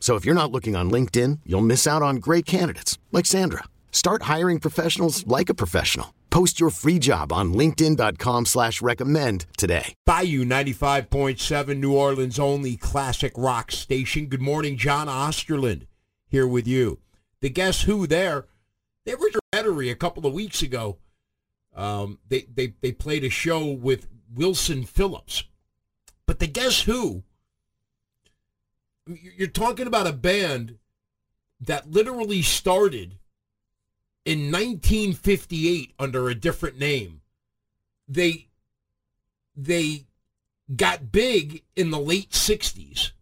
So if you're not looking on LinkedIn, you'll miss out on great candidates like Sandra. Start hiring professionals like a professional. Post your free job on linkedin.com/recommend today. Bayou 95.7, New Orleans' only classic rock station. Good morning, John Osterlind here with you. The Guess Who there, they were at Metairie a couple of weeks ago. They played a show with Wilson Phillips. But the Guess Who, you're talking about a band that literally started in 1958 under a different name. They got big in the late 60s,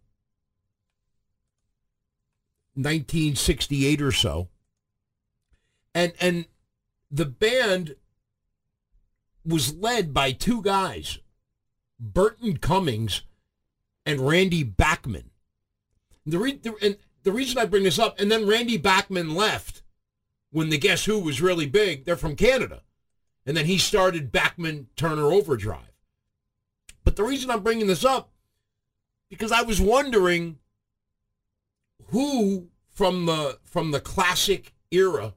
1968 or so. And the band was led by two guys, Burton Cummings and Randy Bachman. The reason I bring this up, and then Randy Bachman left when the Guess Who was really big. They're from Canada. And then he started Bachman Turner Overdrive. But the reason I'm bringing this up, because I was wondering who from the classic era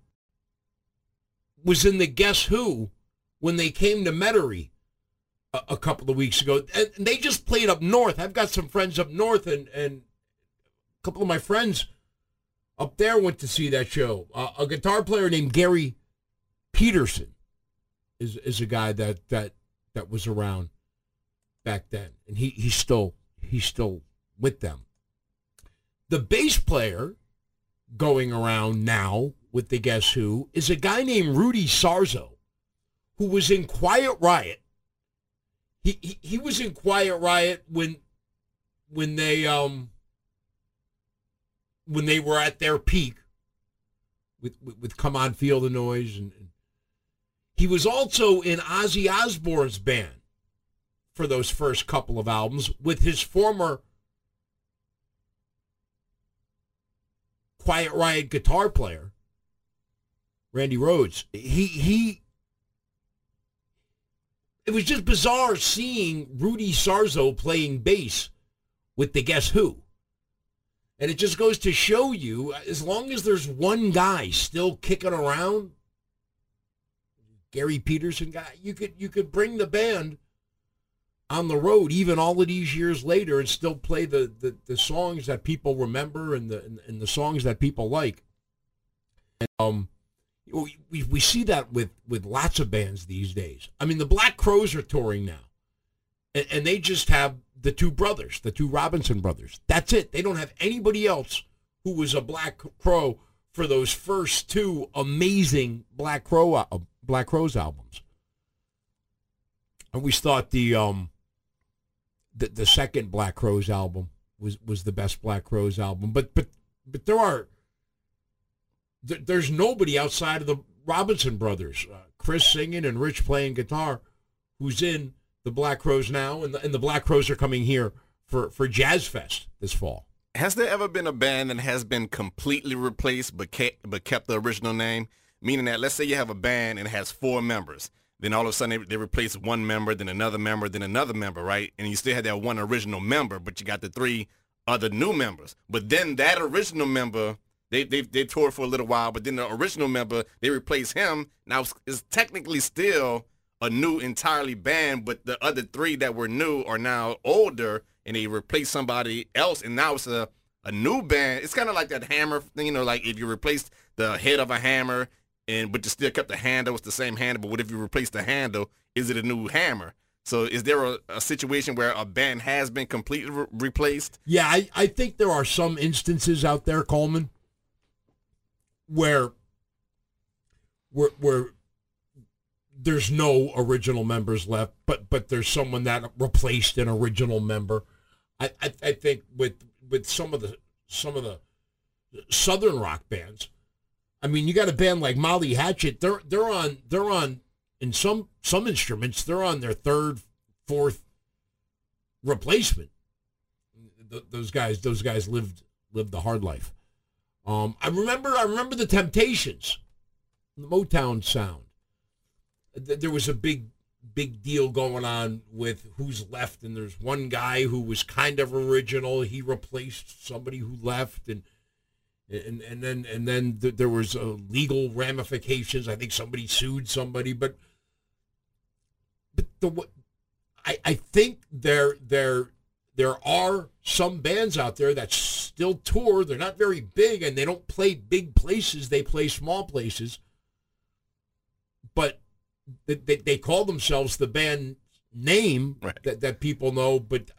was in the Guess Who when they came to Metairie a couple of weeks ago. And they just played up north. I've got some friends up north, and a couple of my friends up there went to see that show. A guitar player named Gary Peterson is a guy that was around back then, and he's still with them. The bass player going around now with the Guess Who is a guy named Rudy Sarzo, who was in Quiet Riot. He was in Quiet Riot when they were at their peak with Come On Feel the Noise. And he was also in Ozzy Osbourne's band for those first couple of albums with his former Quiet Riot guitar player, Randy Rhoads. It was just bizarre seeing Rudy Sarzo playing bass with the Guess Who. And it just goes to show you, as long as there's one guy still kicking around, Gary Peterson guy, you could bring the band on the road even all of these years later and still play the songs that people remember and the songs that people like. And, we see that with lots of bands these days. I mean, the Black Crowes are touring now, and they just have the two brothers, the two Robinson brothers. That's it. They don't have anybody else who was a Black Crow for those first two amazing Black Crowes albums. I always thought the second Black Crowes album was the best Black Crowes album, but there's nobody outside of the Robinson brothers, Chris singing and Rich playing guitar, who's in the Black Crowes now, and the Black Crowes are coming here for Jazz Fest this fall. Has there ever been a band that has been completely replaced but kept the original name? Meaning that, let's say you have a band and it has four members. Then all of a sudden they replace one member, then another member, then another member, right? And you still had that one original member, but you got the three other new members. But then that original member... They toured for a little while, but then the original member, they replaced him. Now it's technically still a new entirely band, but the other three that were new are now older, and they replaced somebody else, and now it's a a new band, it's kind of like that hammer thing, you know, like if you replaced the head of a hammer, and but you still kept the handle, it's the same handle, but what if you replace the handle, is it a new hammer? So is there a situation where a band has been completely replaced? Yeah, I think there are some instances out there, Coleman, where there's no original members left, but there's someone that replaced an original member. I think with some of the Southern rock bands, I mean, you got a band like Molly Hatchet. They're on in some instruments. They're on their third, fourth replacement. Those guys lived the hard life. I remember the Temptations, the Motown sound. There was a big deal going on with who's left, and there's one guy who was kind of original. He replaced somebody who left, and then there was legal ramifications. I think somebody sued somebody, but I think there are some bands out there that still tour. They're not very big, and they don't play big places. They play small places, but they call themselves the band name, right, that people know, but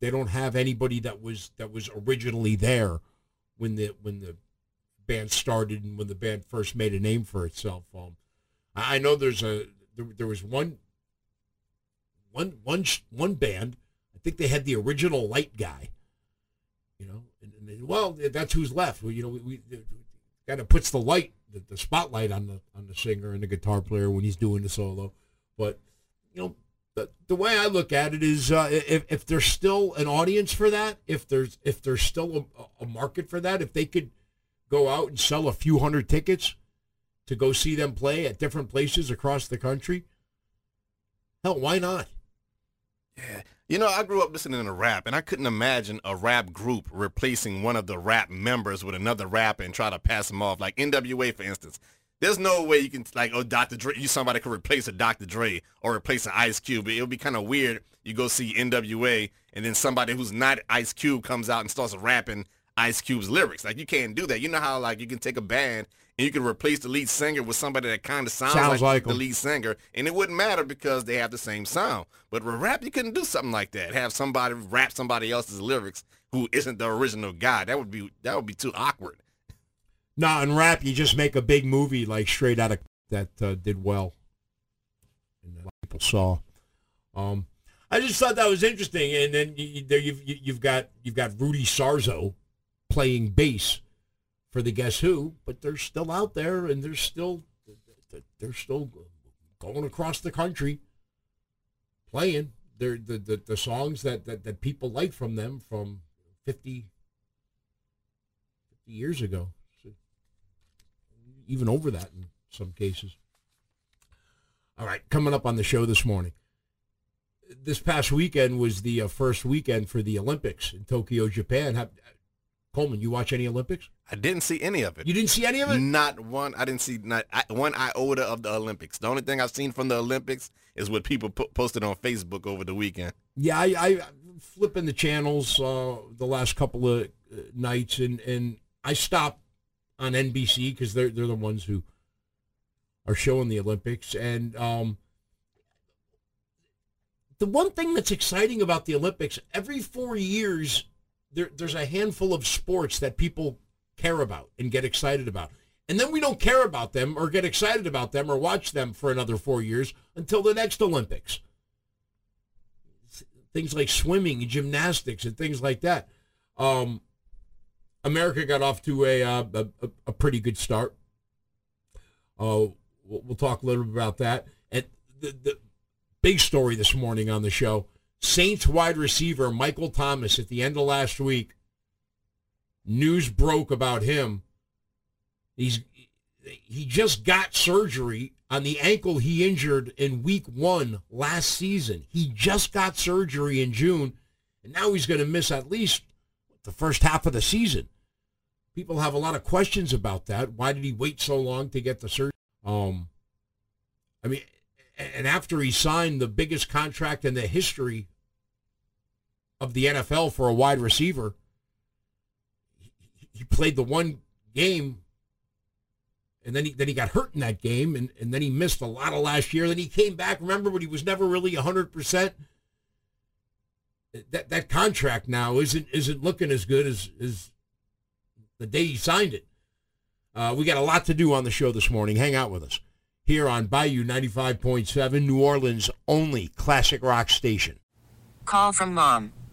they don't have anybody that was originally there when the band started and when the band first made a name for itself. I know there was one band. I think they had the original light guy, you know, and that's who's left. Well, you know, we kind of puts the light, the spotlight on the singer and the guitar player when he's doing the solo. But, you know, the way I look at it is if there's still an audience for that, if there's still a market for that, if they could go out and sell a few hundred tickets to go see them play at different places across the country, hell, why not? Yeah. You know, I grew up listening to rap, and I couldn't imagine a rap group replacing one of the rap members with another rapper and try to pass them off. Like NWA, for instance. There's no way you can, like, oh, Dr. Dre, somebody could replace a Dr. Dre or replace an Ice Cube. It would be kind of weird. You go see NWA, and then somebody who's not Ice Cube comes out and starts rapping Ice Cube's lyrics. Like, you can't do that. You know how, like, you can take a band and you can replace the lead singer with somebody that kind of sounds like the lead singer, and it wouldn't matter because they have the same sound. But with rap, you couldn't do something like that. Have somebody rap somebody else's lyrics who isn't the original guy. That would be too awkward. Nah, in rap, you just make a big movie like Straight Outta that did well, and a lot of people saw. I just thought that was interesting. And then you've got Rudy Sarzo playing bass for the Guess Who, but they're still out there, and they're still going across the country playing the songs that people like from them from 50 years ago, so even over that in some cases. All right, coming up on the show this morning. This past weekend was the first weekend for the Olympics in Tokyo, Japan. Coleman, you watch any Olympics? I didn't see any of it. You didn't see any of it? Not one. I didn't see not one iota of the Olympics. The only thing I've seen from the Olympics is what people posted on Facebook over the weekend. Yeah, I flipping the channels the last couple of nights, and I stopped on NBC because they're the ones who are showing the Olympics. And the one thing that's exciting about the Olympics, every 4 years, there's a handful of sports that people care about and get excited about. And then we don't care about them or get excited about them or watch them for another 4 years until the next Olympics. Things like swimming and gymnastics and things like that. America got off to a pretty good start. We'll talk a little bit about that. And the big story this morning on the show, Saints wide receiver Michael Thomas, at the end of last week, news broke about him. He just got surgery on the ankle he injured in week one last season. He just got surgery in June, and now he's going to miss at least the first half of the season. People have a lot of questions about that. Why did he wait so long to get the surgery? I mean, and after he signed the biggest contract in the history of the NFL for a wide receiver, he played the one game, and then he got hurt in that game, and then he missed a lot of last year. Then he came back, remember, when he was never really 100%. That contract now isn't looking as good as the day he signed it. We got a lot to do on the show this morning. Hang out with us here on Bayou 95.7, New Orleans' only classic rock station. Call from mom.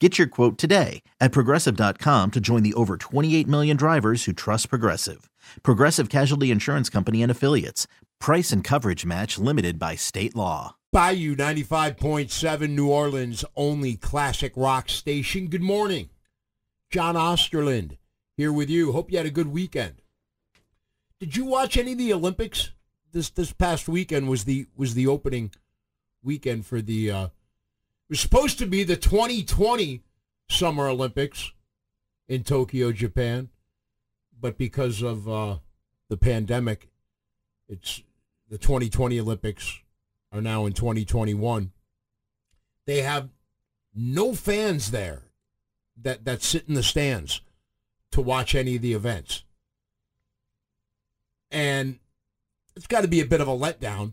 Get your quote today at Progressive.com to join the over 28 million drivers who trust Progressive. Progressive Casualty Insurance Company and Affiliates. Price and coverage match limited by state law. Bayou 95.7, New Orleans' only classic rock station. Good morning. John Osterlind here with you. Hope you had a good weekend. Did you watch any of the Olympics? This past weekend was the opening weekend for the... It was supposed to be the 2020 Summer Olympics in Tokyo, Japan, but because of the pandemic, it's the 2020 Olympics are now in 2021. They have no fans there that sit in the stands to watch any of the events, and it's got to be a bit of a letdown.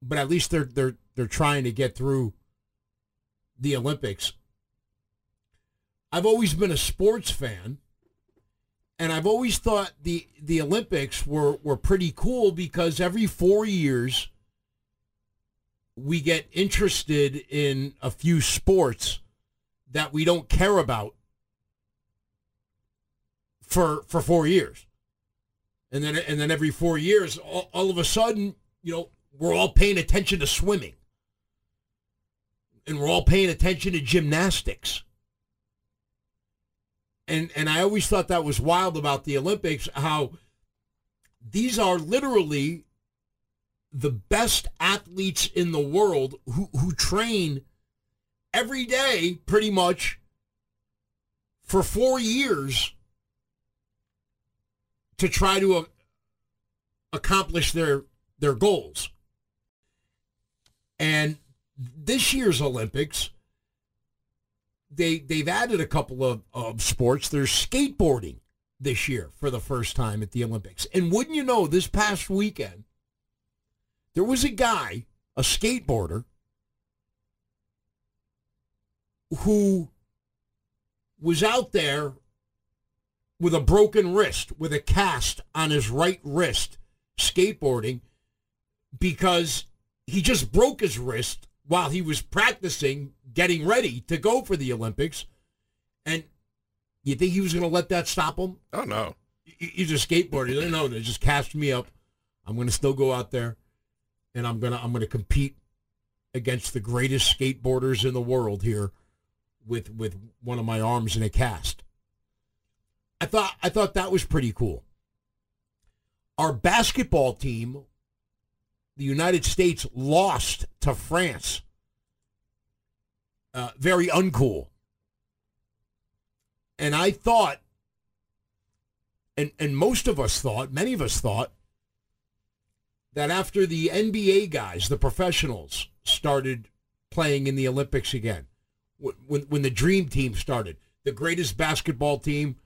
But at least they're trying to get through the Olympics. I've always been a sports fan, and I've always thought the Olympics were pretty cool because every 4 years we get interested in a few sports that we don't care about for 4 years. And then every 4 years, all of a sudden, we're all paying attention to swimming. And we're all paying attention to gymnastics. And I always thought that was wild about the Olympics, how these are literally the best athletes in the world who train every day, pretty much, for 4 years to try to accomplish their goals. And this year's Olympics, they've added a couple of sports. There's skateboarding this year for the first time at the Olympics. And wouldn't you know, this past weekend, there was a guy, a skateboarder, who was out there with a broken wrist, with a cast on his right wrist, skateboarding, because he just broke his wrist while he was practicing, getting ready to go for the Olympics. And you think he was going to let that stop him? Oh, no. He's a skateboarder. No, they just cast me up. I'm going to still go out there, and I'm going to compete against the greatest skateboarders in the world here with one of my arms in a cast. I thought that was pretty cool. Our basketball team, the United States, lost to France. Very uncool. And I thought, and most of us thought, many of us thought, that after the NBA guys, the professionals, started playing in the Olympics again. When the Dream Team started, the greatest basketball team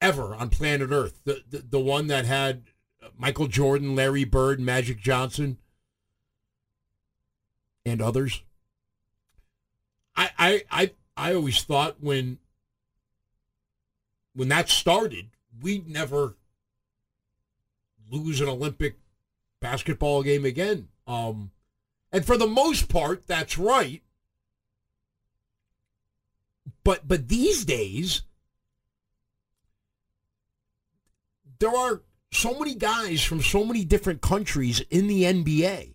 ever on planet Earth, the one that had Michael Jordan, Larry Bird, Magic Johnson, and others. I always thought when that started, we'd never lose an Olympic basketball game again. And for the most part, that's right. But these days, there are so many guys from so many different countries in the NBA.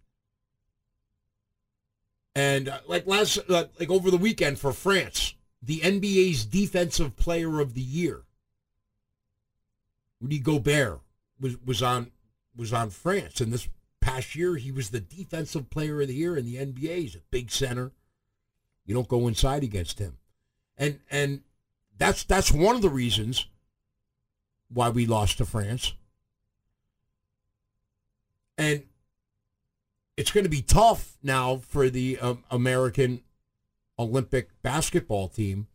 And like over the weekend for France, the NBA's Defensive Player of the Year, Rudy Gobert, was on France, and this past year he was the Defensive Player of the Year in the NBA. He's a big center. You don't go inside against him, and that's one of the reasons why we lost to France. And it's going to be tough now for the American Olympic basketball team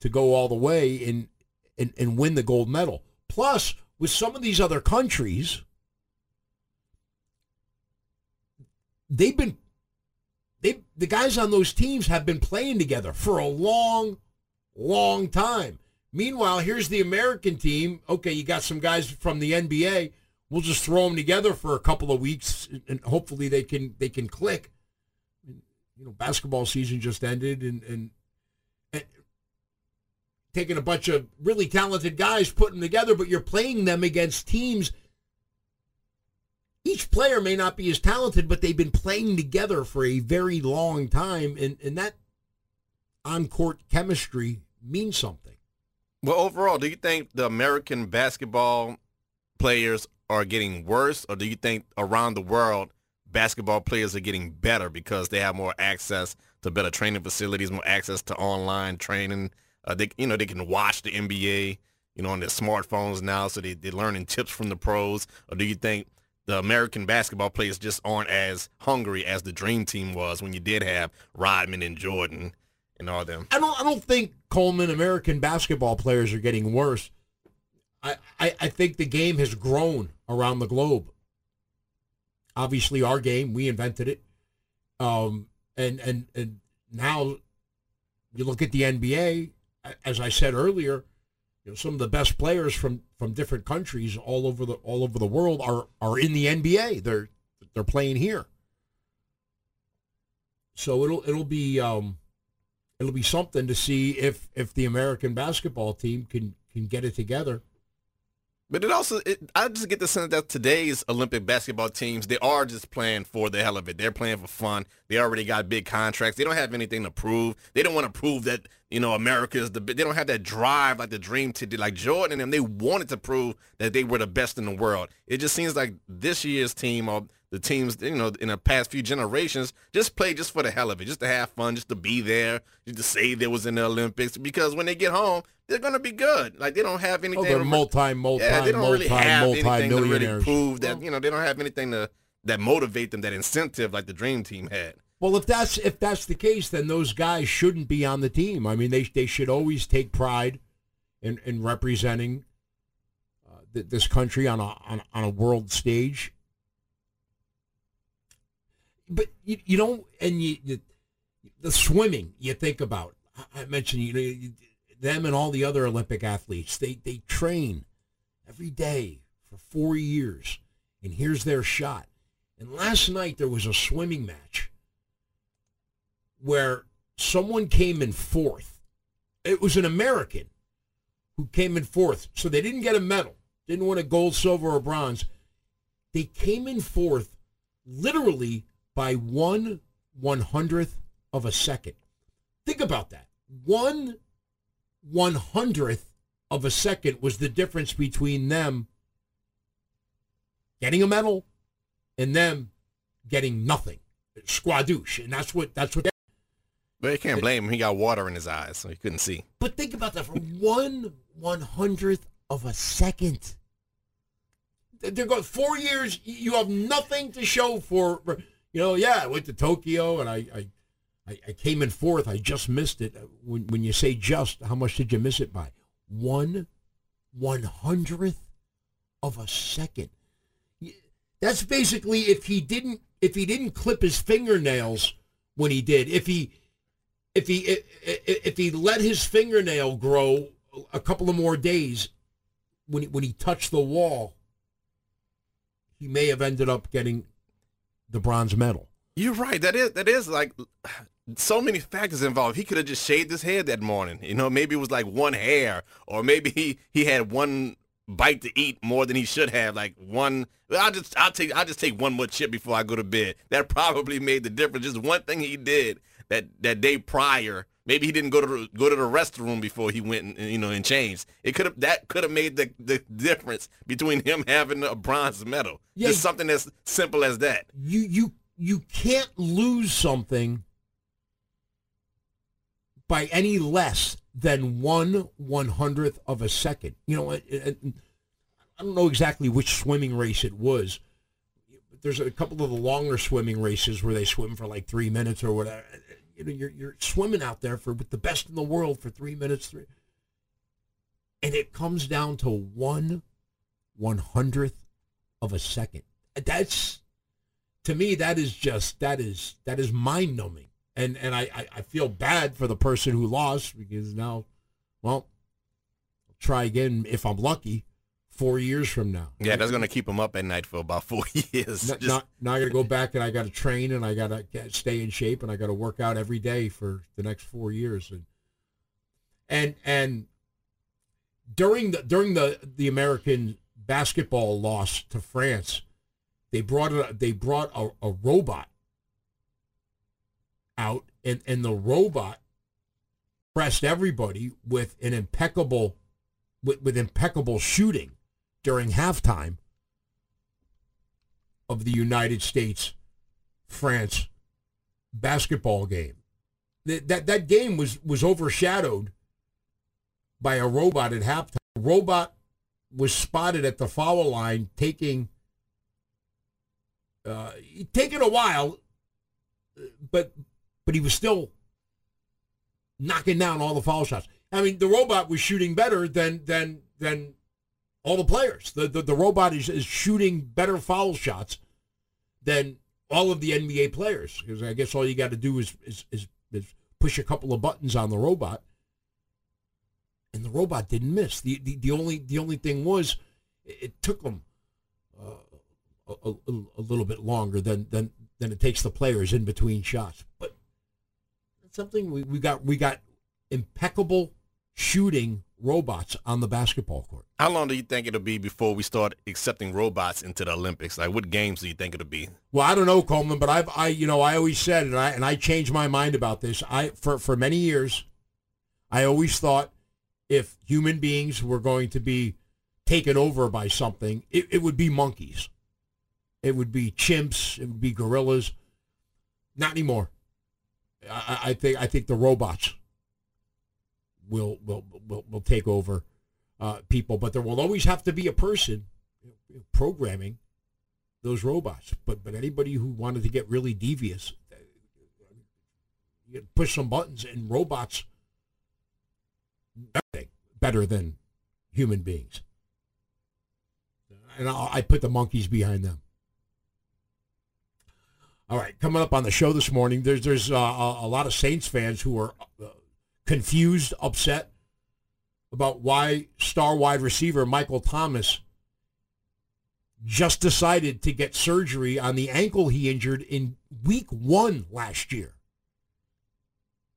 to go all the way and win the gold medal. Plus, with some of these other countries, the guys on those teams have been playing together for a long, long time. Meanwhile, here's the American team. Okay, you got some guys from the NBA. We'll just throw them together for a couple of weeks, and hopefully they can click. You know, basketball season just ended, and taking a bunch of really talented guys, putting them together, but you're playing them against teams. Each player may not be as talented, but they've been playing together for a very long time, and that on-court chemistry means something. Well, overall, do you think the American basketball players are getting worse, or do you think around the world basketball players are getting better because they have more access to better training facilities, more access to online training? They can watch the NBA, on their smartphones now, so they're learning tips from the pros. Or do you think the American basketball players just aren't as hungry as the Dream Team was when you did have Rodman and Jordan and all them? I don't think, Coleman, American basketball players are getting worse. I think the game has grown around the globe. Obviously, our game, we invented it, and now you look at the NBA. As I said earlier, some of the best players from different countries all over the world are in the NBA. They're playing here, so it'll be something to see if the American basketball team can get it together. But I just get the sense that today's Olympic basketball teams, they are just playing for the hell of it. They're playing for fun. They already got big contracts. They don't have anything to prove. They don't want to prove that, America is they don't have that drive like the Dream Team did. Like Jordan and them, they wanted to prove that they were the best in the world. It just seems like this year's team, or the teams, in the past few generations, just play just for the hell of it, just to have fun, just to be there, just to say they was in the Olympics. Because when they get home, they're going to be good. Like, they don't have anything. Oh, they're multi-millionaires. Anything to really prove that, they don't have anything that motivate them, that incentive like the Dream Team had. Well, if that's the case, then those guys shouldn't be on the team. I mean, they should always take pride in representing this country on a world stage. But, the swimming, you think about. I mentioned, them and all the other Olympic athletes, they train every day for 4 years, and here's their shot. And last night there was a swimming match where someone came in fourth. It was an American who came in fourth, so they didn't get a medal, didn't win a gold, silver, or bronze. They came in fourth literally by 1/100th of a second. Think about that. 1/100th of a second was the difference between them getting a medal and them getting nothing. Squadouche. And that's what. But you can't blame him. He got water in his eyes, so he couldn't see. But think about that. For 1/100th of a second, they're going 4 years. You have nothing to show for. I went to Tokyo and I I came in fourth. I just missed it. When you say just, how much did you miss it by? 1/100th of a second. That's basically if he didn't clip his fingernails when he did. If he let his fingernail grow a couple of more days when he touched the wall, he may have ended up getting the bronze medal. You're right. That is like so many factors involved. He could have just shaved his head that morning. You know, maybe it was like one hair, or maybe he had one bite to eat more than he should have. Like one, I'll just take one more chip before I go to bed. That probably made the difference. Just one thing he did that day prior. Maybe he didn't go to the restroom before he went and changed. That could have made the difference between him having a bronze medal. Yeah, just something as simple as that. You can't lose something by any less than 1/100th of a second. You know, I don't know exactly which swimming race it was. There's a couple of the longer swimming races where they swim for like 3 minutes or whatever. You know, you're swimming out there with the best in the world for 3 minutes. And it comes down to 1/100th of a second. To me, that is mind numbing, and I feel bad for the person who lost, because now, well, I'll try again if I'm lucky 4 years from now. Yeah, that's gonna keep them up at night for about 4 years. Now I gotta go back and I gotta train and I gotta stay in shape and I gotta work out every day for the next 4 years, and during the American basketball loss to France, They brought a robot out, and the robot pressed everybody with an impeccable impeccable shooting during halftime of the United States-France basketball game. That game was overshadowed by a robot at halftime. The robot was spotted at the foul line taking a while, but he was still knocking down all the foul shots. I mean, the robot was shooting better than all the players. The robot is shooting better foul shots than all of the NBA players, because I guess all you got to do is push a couple of buttons on the robot, and the robot didn't miss. The only thing was it took them a little bit longer than it takes the players in between shots, but that's something we got impeccable shooting robots on the basketball court. How long do you think it'll be before we start accepting robots into the Olympics? Like, what games do you think it'll be? Well, I don't know, Coleman, but I always said, and I changed my mind about this. For many years, I always thought if human beings were going to be taken over by something, it would be monkeys. It would be chimps. It would be gorillas. Not anymore. I think the robots will take over people, but there will always have to be a person programming those robots. But anybody who wanted to get really devious, you push some buttons and robots everything better than human beings. And I put the monkeys behind them. All right, coming up on the show this morning, there's a lot of Saints fans who are confused, upset about why star wide receiver Michael Thomas just decided to get surgery on the ankle he injured in week 1 last year.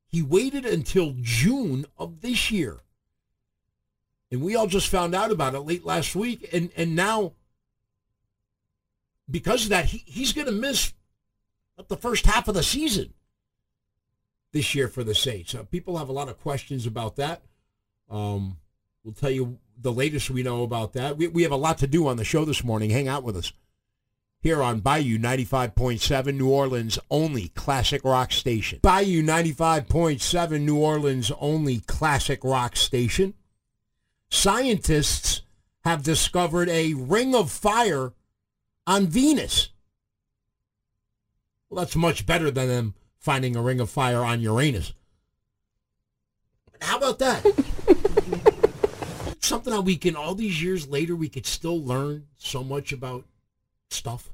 He waited until June of this year. And we all just found out about it late last week. And now, because of that, he's going to miss the first half of the season this year for the Saints. People have a lot of questions about that. We'll tell you the latest we know about that. We have a lot to do on the show this morning. Hang out with us here on Bayou 95.7, New Orleans' only classic rock station. Bayou 95.7, New Orleans' only classic rock station. Scientists have discovered a ring of fire on Venus. Well, that's much better than them finding a ring of fire on Uranus. How about that? Something that we can, all these years later, we could still learn so much about stuff.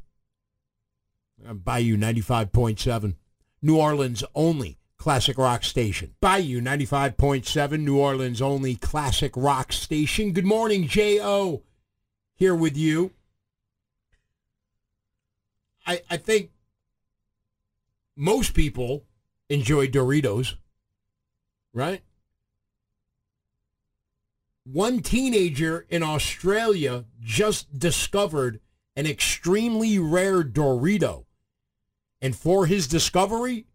Bayou 95.7, New Orleans only classic rock station. Bayou 95.7, New Orleans only classic rock station. Good morning, J.O. here with you. I think most people enjoy Doritos, right? One teenager in Australia just discovered an extremely rare Dorito. And for his discovery,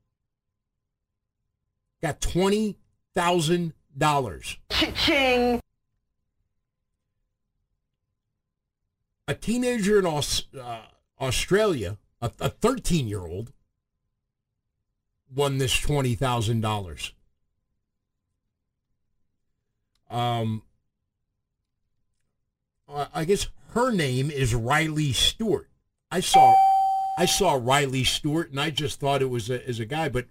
got $20,000. Cha-ching! A teenager in Australia, a 13-year-old, won this $20,000. I guess her name is Riley Stewart. I saw Riley Stewart, and I just thought it was as a guy. But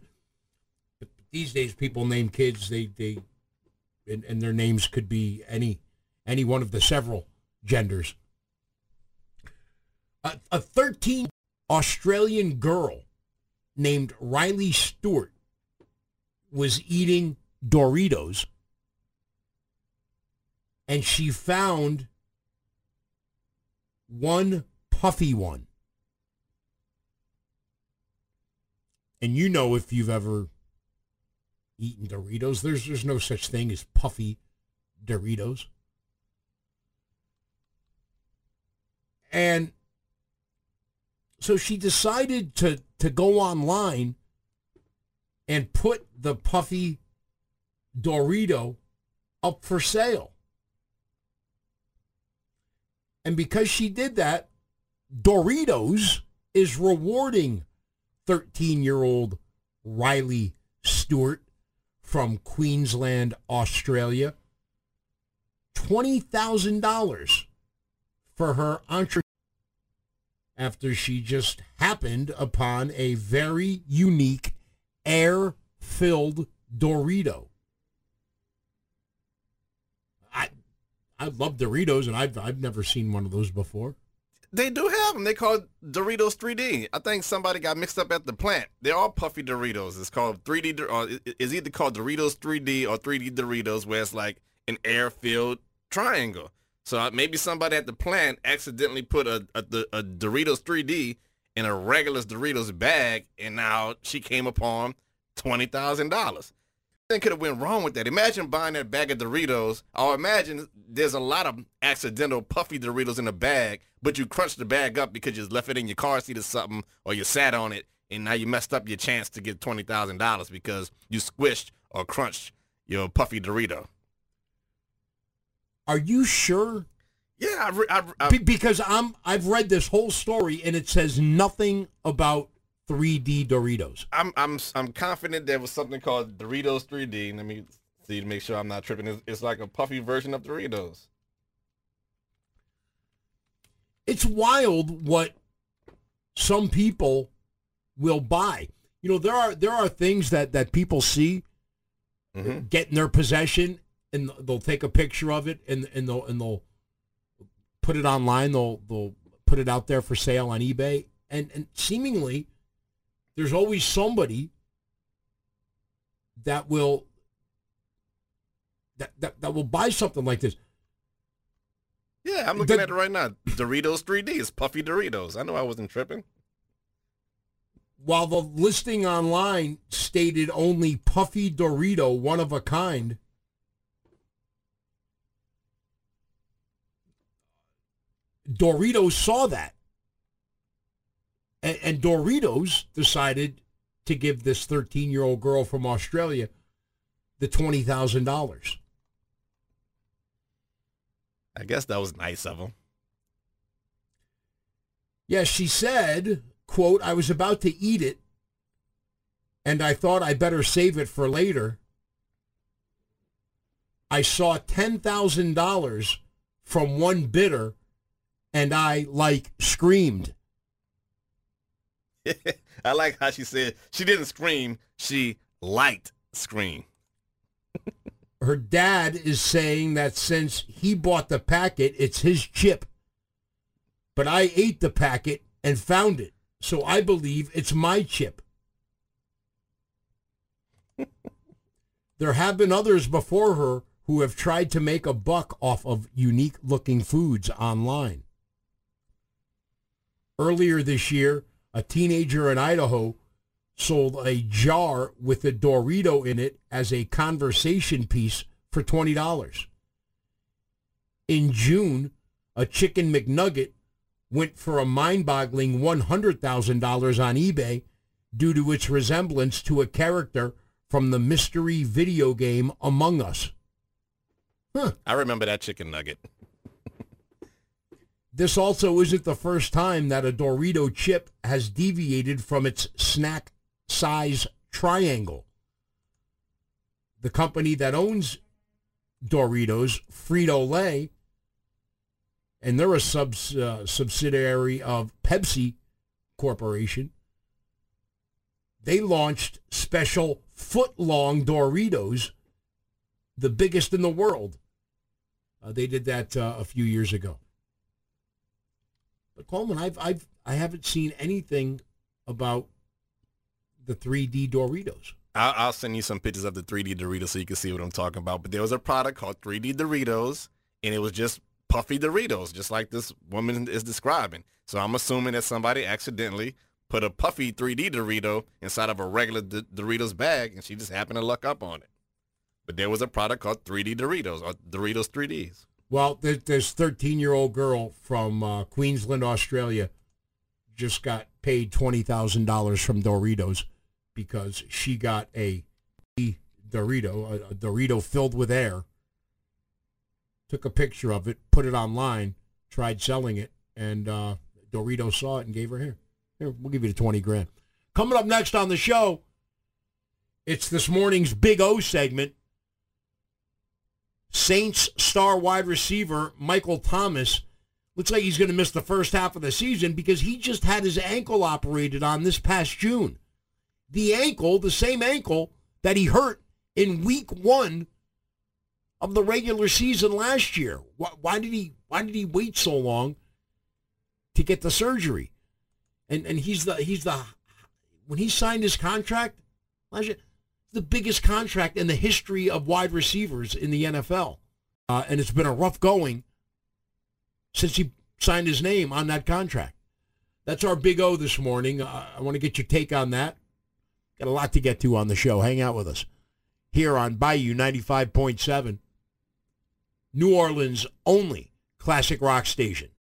these days, people name kids and their names could be any one of the several genders. A 13 Australian girl named Riley Stewart was eating Doritos, and she found one puffy one. And you know, if you've ever eaten Doritos, there's no such thing as puffy Doritos. And so she decided to go online and put the puffy Dorito up for sale. And because she did that, Doritos is rewarding 13-year-old Riley Stewart from Queensland, Australia, $20,000 for her entrepreneurship after she just happened upon a very unique air-filled Dorito. I love Doritos, and I've never seen one of those before. They do have them. They call it Doritos 3D. I think somebody got mixed up at the plant. They're all puffy Doritos. It's called 3D, or it's either called Doritos 3D or 3D Doritos, where it's like an air-filled triangle. So maybe somebody at the plant accidentally put a Doritos 3D in a regular Doritos bag, and now she came upon $20,000. Thing could have went wrong with that. Imagine buying that bag of Doritos. Or imagine there's a lot of accidental puffy Doritos in the bag, but you crunched the bag up because you just left it in your car seat or something, or you sat on it, and now you messed up your chance to get $20,000 because you squished or crunched your puffy Dorito. Are you sure? Yeah, because I've read this whole story, and it says nothing about 3D Doritos. I'm confident there was something called Doritos 3D. Let me see to make sure I'm not tripping. It's like a puffy version of Doritos. It's wild what some people will buy. You know, there are things that people see, mm-hmm, get in their possession, and they'll take a picture of it, and they'll put it online. They'll put it out there for sale on eBay, and seemingly, there's always somebody that will that will buy something like this. Yeah, I'm looking at it right now. Doritos 3D is puffy Doritos. I know I wasn't tripping. While the listing online stated only puffy Dorito, one of a kind, Doritos saw that. And Doritos decided to give this 13-year-old girl from Australia the $20,000. I guess that was nice of him. Yeah, she said, quote, "I was about to eat it, and I thought I better save it for later. I saw $10,000 from one bidder, and I, like, screamed." I like how she said she didn't scream. She liked scream. Her dad is saying that since he bought the packet, it's his chip. But I ate the packet and found it. So I believe it's my chip. There have been others before her who have tried to make a buck off of unique-looking foods online. Earlier this year, a teenager in Idaho sold a jar with a Dorito in it as a conversation piece for $20. In June, a Chicken McNugget went for a mind-boggling $100,000 on eBay due to its resemblance to a character from the mystery video game Among Us. Huh. I remember that chicken nugget. This also isn't the first time that a Dorito chip has deviated from its snack size triangle. The company that owns Doritos, Frito-Lay, and they're a subsidiary of Pepsi Corporation, they launched special foot-long Doritos, the biggest in the world. They did that a few years ago. But Coleman, I haven't seen anything about the 3D Doritos. I'll send you some pictures of the 3D Doritos so you can see what I'm talking about. But there was a product called 3D Doritos, and it was just puffy Doritos, just like this woman is describing. So I'm assuming that somebody accidentally put a puffy 3D Dorito inside of a regular Doritos bag, and she just happened to luck up on it. But there was a product called 3D Doritos, or Doritos 3Ds. Well, this 13-year-old girl from Queensland, Australia, just got paid $20,000 from Doritos because she got a Dorito filled with air, took a picture of it, put it online, tried selling it, and Dorito saw it and gave her here, we'll give you the 20 grand. Coming up next on the show, it's this morning's Big O segment. Saints star wide receiver Michael Thomas looks like he's going to miss the first half of the season because he just had his ankle operated on this past June. The ankle, the same ankle that he hurt in week one of the regular season last year. Why did he wait so long to get the surgery? And he's the when he signed his contract last year, the biggest contract in the history of wide receivers in the NFL. And it's been a rough going since he signed his name on that contract. That's our Big O this morning. I want to get your take on that. Got a lot to get to on the show. Hang out with us here on Bayou 95.7, New Orleans' only classic rock station.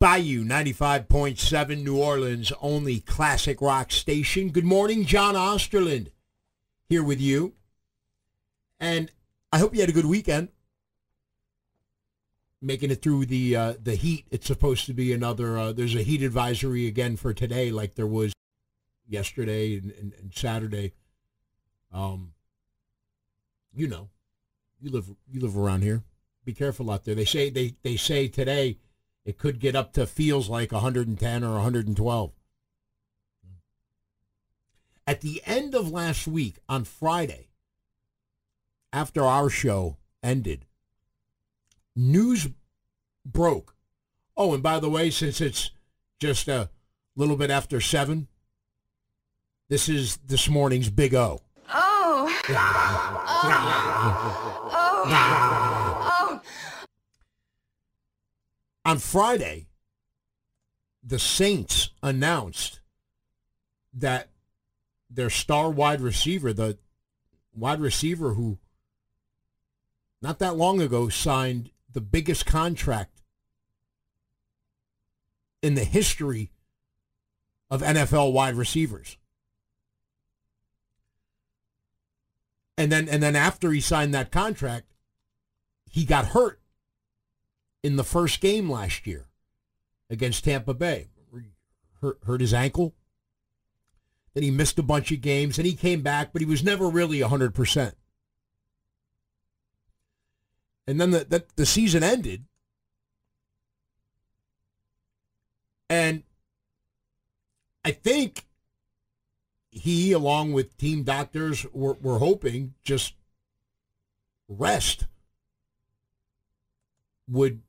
Bayou 95.7, New Orleans' only classic rock station. Good morning, John Osterlind here with you. And I hope you had a good weekend. Making it through the heat. It's supposed to be another, there's a heat advisory again for today like there was yesterday and Saturday. You know, you live around here. Be careful out there. They say, they say today, it could get up to feels like 110 or 112. At the end of last week, on Friday, after our show ended, news broke. Oh, and by the way, since it's just a little bit after 7, this is this morning's Big O. Oh. Oh. Oh. Oh. On Friday, the Saints announced that their star wide receiver, the wide receiver who not that long ago signed the biggest contract in the history of NFL wide receivers. And then after he signed that contract, he got hurt in the first game last year against Tampa Bay. Hurt his ankle. Then he missed a bunch of games, and he came back, but he was never really 100%. And then the season ended, and I think he, along with team doctors, were hoping just rest would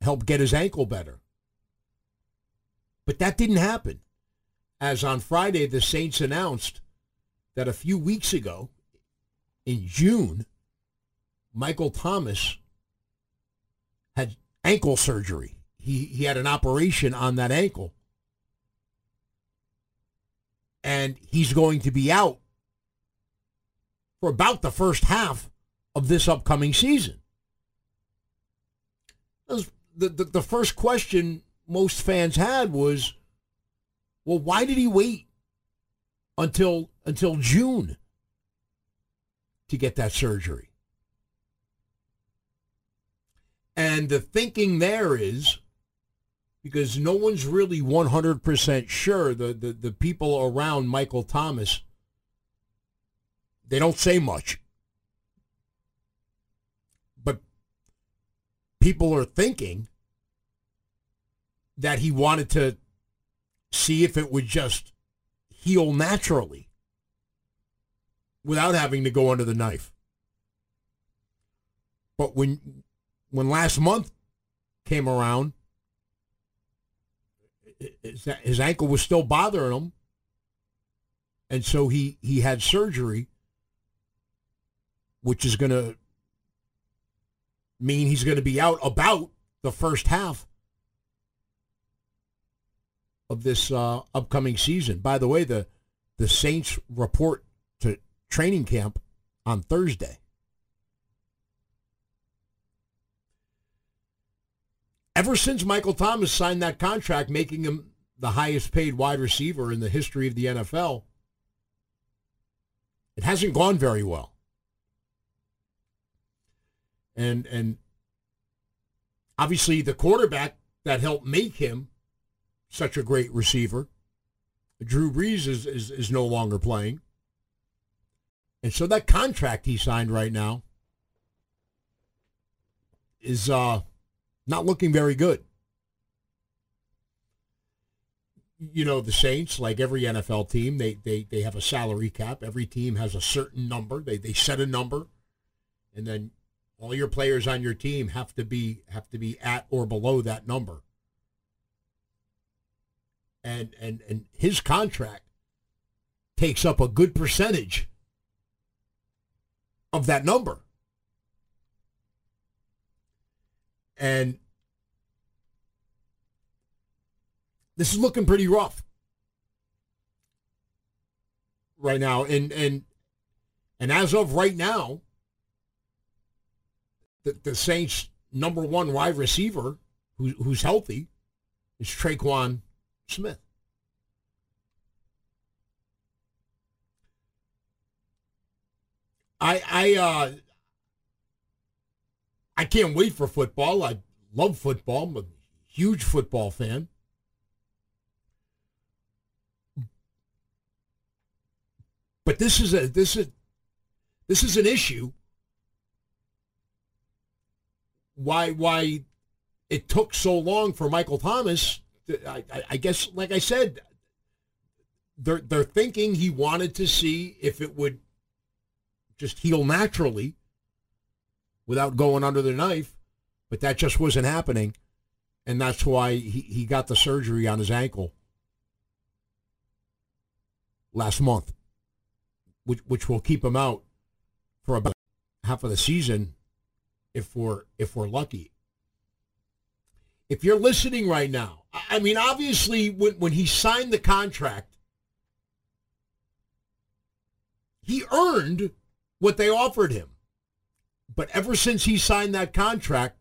help get his ankle better. But that didn't happen. As on Friday, the Saints announced that a few weeks ago, in June, Michael Thomas had ankle surgery. He had an operation on that ankle. And he's going to be out for about the first half of this upcoming season. The first question most fans had was, well, why did he wait until June to get that surgery? And the thinking there is, because no one's really 100% sure, the people around Michael Thomas, they don't say much. But people are thinking that he wanted to see if it would just heal naturally without having to go under the knife. But when last month came around, his ankle was still bothering him, and so he had surgery, which is going to mean he's going to be out about the first half of this upcoming season. By the way, the Saints report to training camp on Thursday. Ever since Michael Thomas signed that contract, making him the highest-paid wide receiver in the history of the NFL, it hasn't gone very well. And obviously the quarterback that helped make him such a great receiver, Drew Brees, is no longer playing. And so that contract he signed right now is... not looking very good. You know, the Saints, like every NFL team, they have a salary cap. Every team has a certain number. They set a number, and then all your players on your team have to be at or below that number. And his contract takes up a good percentage of that number. And this is looking pretty rough right now. And as of right now, the Saints' number one wide receiver, who's healthy, is Traquan Smith. I can't wait for football. I love football. I'm a huge football fan. But this is an issue. Why it took so long for Michael Thomas? I guess, like I said, they're thinking he wanted to see if it would just heal naturally without going under the knife, but that just wasn't happening, and that's why he got the surgery on his ankle last month, which will keep him out for about half of the season if we're lucky. If you're listening right now, I mean, obviously, when he signed the contract, he earned what they offered him. But ever since he signed that contract,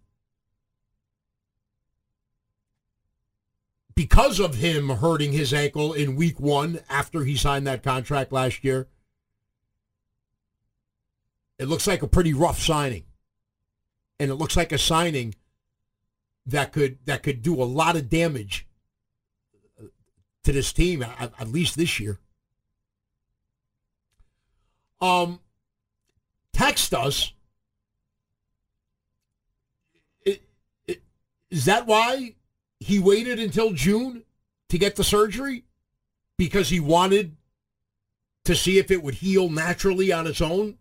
because of him hurting his ankle in week one after he signed that contract last year, it looks like a pretty rough signing. And it looks like a signing that could do a lot of damage to this team, at least this year. Text us. Is that why he waited until June to get the surgery? Because he wanted to see if it would heal naturally on its own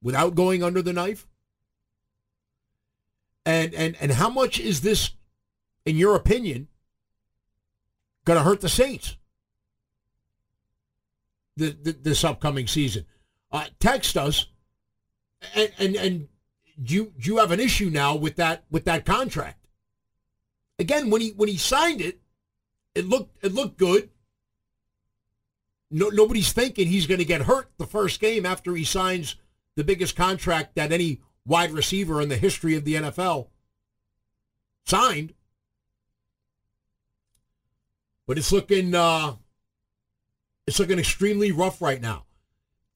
without going under the knife? And how much is this, in your opinion, going to hurt the Saints this upcoming season? Text us, and do you have an issue now with that contract? Again, when he signed it, it looked good. Nobody's thinking he's going to get hurt the first game after he signs the biggest contract that any wide receiver in the history of the NFL signed. But it's looking extremely rough right now.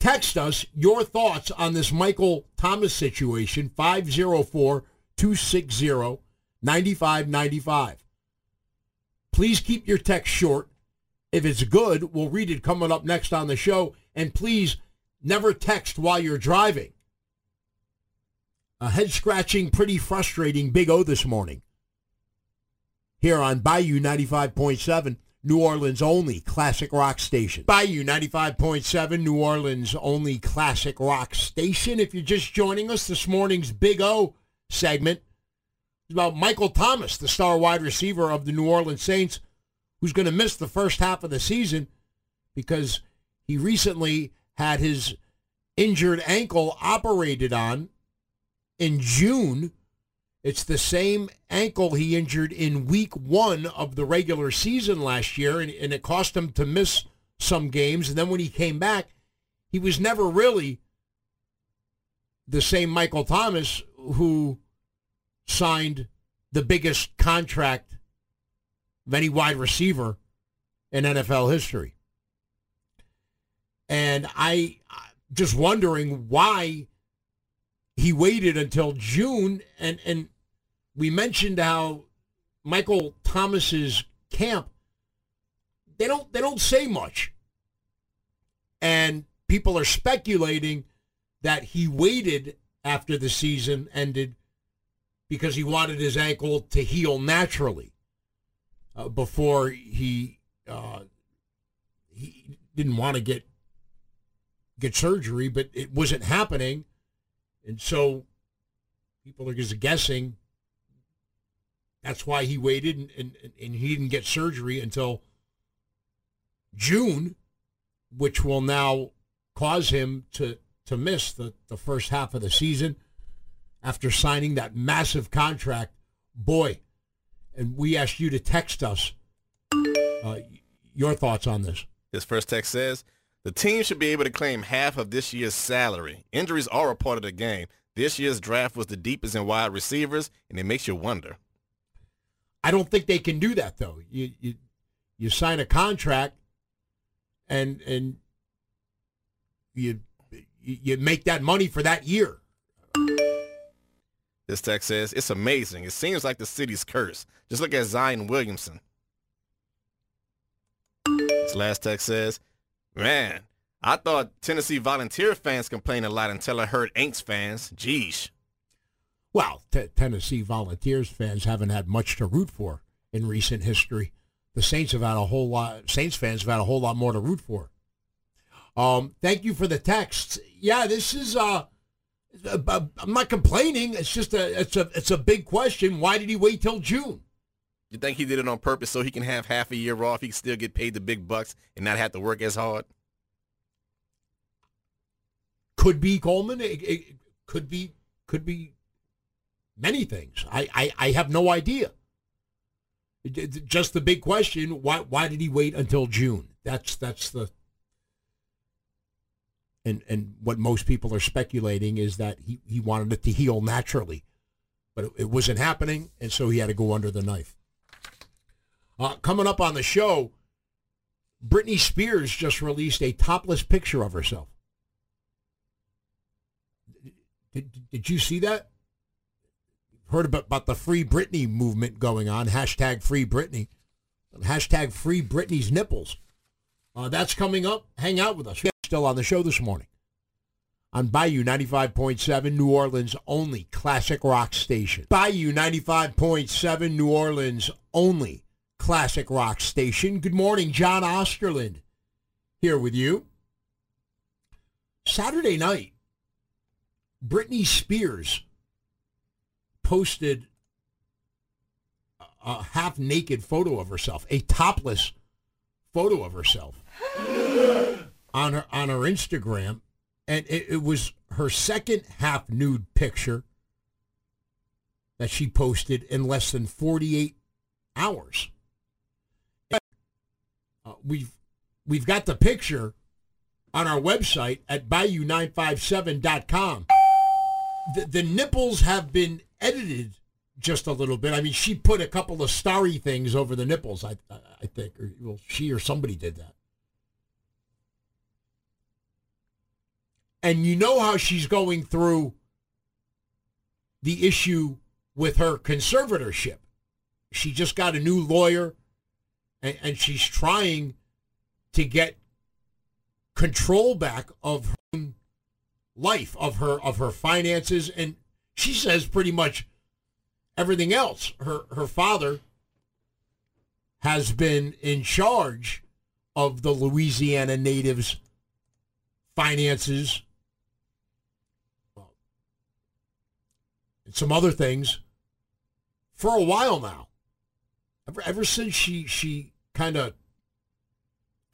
Text us your thoughts on this Michael Thomas situation, 504-260. 9595. Please keep your text short. If it's good, we'll read it coming up next on the show. And please never text while you're driving. A head-scratching, pretty frustrating Big O this morning. Here on Bayou 95.7, New Orleans' only classic rock station. Bayou 95.7, New Orleans' only classic rock station. If you're just joining us, this morning's Big O segment about Michael Thomas, the star wide receiver of the New Orleans Saints, who's going to miss the first half of the season because he recently had his injured ankle operated on in June. It's the same ankle he injured in week one of the regular season last year, and it cost him to miss some games. And then when he came back, he was never really the same Michael Thomas who signed the biggest contract of any wide receiver in NFL history. And I just wondering why he waited until June. And we mentioned how Michael Thomas's camp, they don't say much. And people are speculating that he waited after the season ended because he wanted his ankle to heal naturally before he didn't want to get surgery, but it wasn't happening. And so people are just guessing that's why he waited, and he didn't get surgery until June, which will now cause him to miss the first half of the season after signing that massive contract. Boy, and we asked you to text us your thoughts on this. This first text says, the team should be able to claim half of this year's salary. Injuries are a part of the game. This year's draft was the deepest in wide receivers, and it makes you wonder. I don't think they can do that, though. You sign a contract, and you make that money for that year. This text says, it's amazing. It seems like the city's curse. Just look at Zion Williamson. This last text says, man, I thought Tennessee Volunteer fans complained a lot until I heard Aints fans. Jeez. Well, Tennessee Volunteers fans haven't had much to root for in recent history. The Saints have had a whole lot. Saints fans have had a whole lot more to root for. Thank you for the texts. Yeah, this is... I'm not complaining. It's just it's a big question. Why did he wait till June? You think he did it on purpose so he can have half a year off? He can still get paid the big bucks and not have to work as hard. Could be, Coleman. It could be many things. I have no idea. Just the big question: why did he wait until June? That's the. And what most people are speculating is that he wanted it to heal naturally. But it wasn't happening, and so he had to go under the knife. Coming up on the show, Britney Spears just released a topless picture of herself. Did you see that? Heard about the Free Britney movement going on, hashtag Free Britney, hashtag Free Britney's nipples. That's coming up. Hang out with us. We're still on the show this morning on Bayou 95.7, New Orleans' only classic rock station. Bayou 95.7, New Orleans' only classic rock station. Good morning, John Osterlind here with you. Saturday night, Britney Spears posted a half-naked photo of herself, a topless photo of herself on her Instagram, and it was her second half-nude picture that she posted in less than 48 hours. We've got the picture on our website at bayou957.com. The nipples have been edited just a little bit. I mean, she put a couple of starry things over the nipples, I think. Or, well, she or somebody did that. And you know how she's going through the issue with her conservatorship. She just got a new lawyer, and she's trying to get control back of her own life, of her finances, and she says pretty much everything else. Her father has been in charge of the Louisiana native's finances and some other things for a while now. Ever since she kind of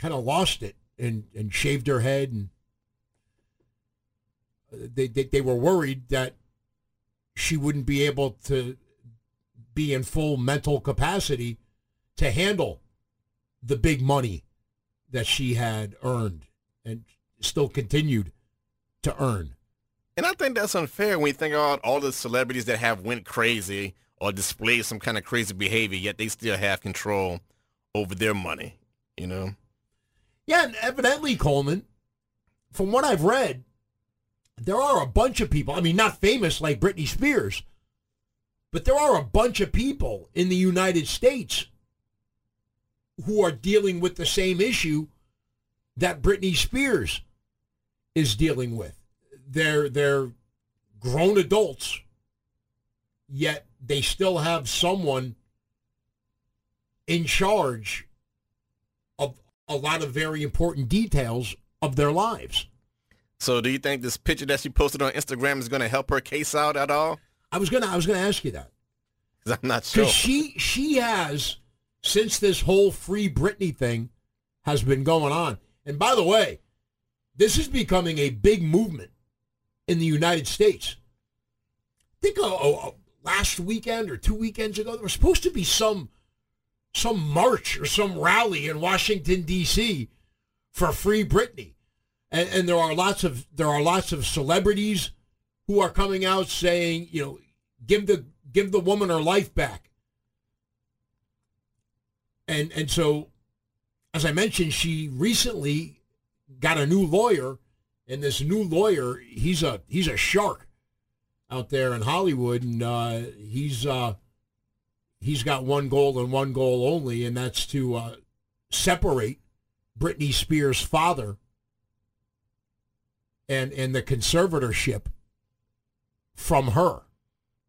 lost it and shaved her head, and they were worried that she wouldn't be able to be in full mental capacity to handle the big money that she had earned and still continued to earn. And I think that's unfair when you think about all the celebrities that have went crazy or displayed some kind of crazy behavior, yet they still have control over their money, you know? Yeah, and evidently, Coleman, from what I've read, there are a bunch of people, I mean, not famous like Britney Spears, but there are a bunch of people in the United States who are dealing with the same issue that Britney Spears is dealing with. They're grown adults, yet they still have someone in charge of a lot of very important details of their lives. So do you think this picture that she posted on Instagram is going to help her case out at all? I was gonna ask you that. Because I'm not sure. Because she has, since this whole Free Britney thing has been going on. And by the way, this is becoming a big movement in the United States. I think last weekend or 2 weekends ago, there was supposed to be some march or some rally in Washington, D.C. for Free Britney. And there are lots of celebrities who are coming out saying, you know, give the woman her life back. And so, as I mentioned, she recently got a new lawyer, and this new lawyer, he's a shark out there in Hollywood, and he's got one goal and one goal only, and that's to separate Britney Spears' father and the conservatorship from her.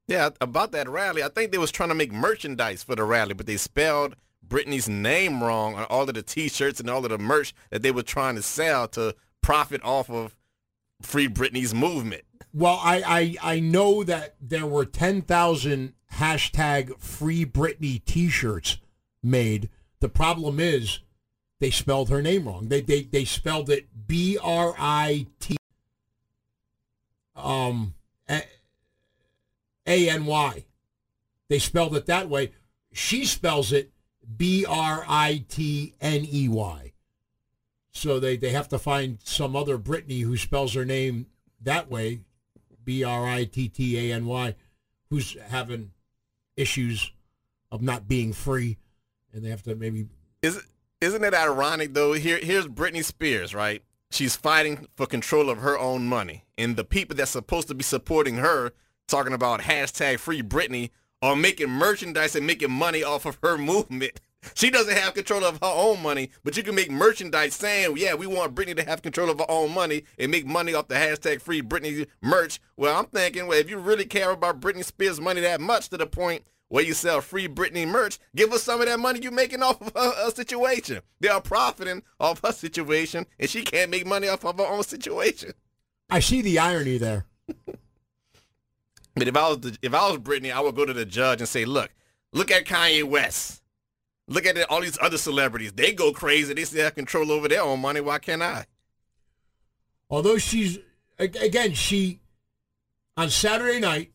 Yeah, about that rally, I think they was trying to make merchandise for the rally, but they spelled Britney's name wrong on all of the T-shirts and all of the merch that they were trying to sell to profit off of Free Britney's movement. Well, I know that there were 10,000 hashtag Free Britney T-shirts made. The problem is they spelled her name wrong. They spelled it B-R-I-T. A-N-Y. They spelled it that way. She spells it B-R-I-T-N-E-Y. So they have to find some other Britney who spells her name that way, B-R-I-T-T-A-N-Y, who's having issues of not being free and they have to maybe. Isn't it ironic though? Here's Britney Spears, right? She's fighting for control of her own money, and the people that's supposed to be supporting her talking about hashtag Free Britney are making merchandise and making money off of her movement. She doesn't have control of her own money, but you can make merchandise saying, yeah, we want Britney to have control of her own money and make money off the hashtag Free Britney merch. Well, I'm thinking, well, if you really care about Britney Spears' money that much to the point where you sell Free Britney merch, give us some of that money you're making off of her situation. They are profiting off her situation, and she can't make money off of her own situation. I see the irony there. But if I was Britney, I would go to the judge and say, look at Kanye West. Look at all these other celebrities. They go crazy. They still have control over their own money. Why can't I? Although she, on Saturday night,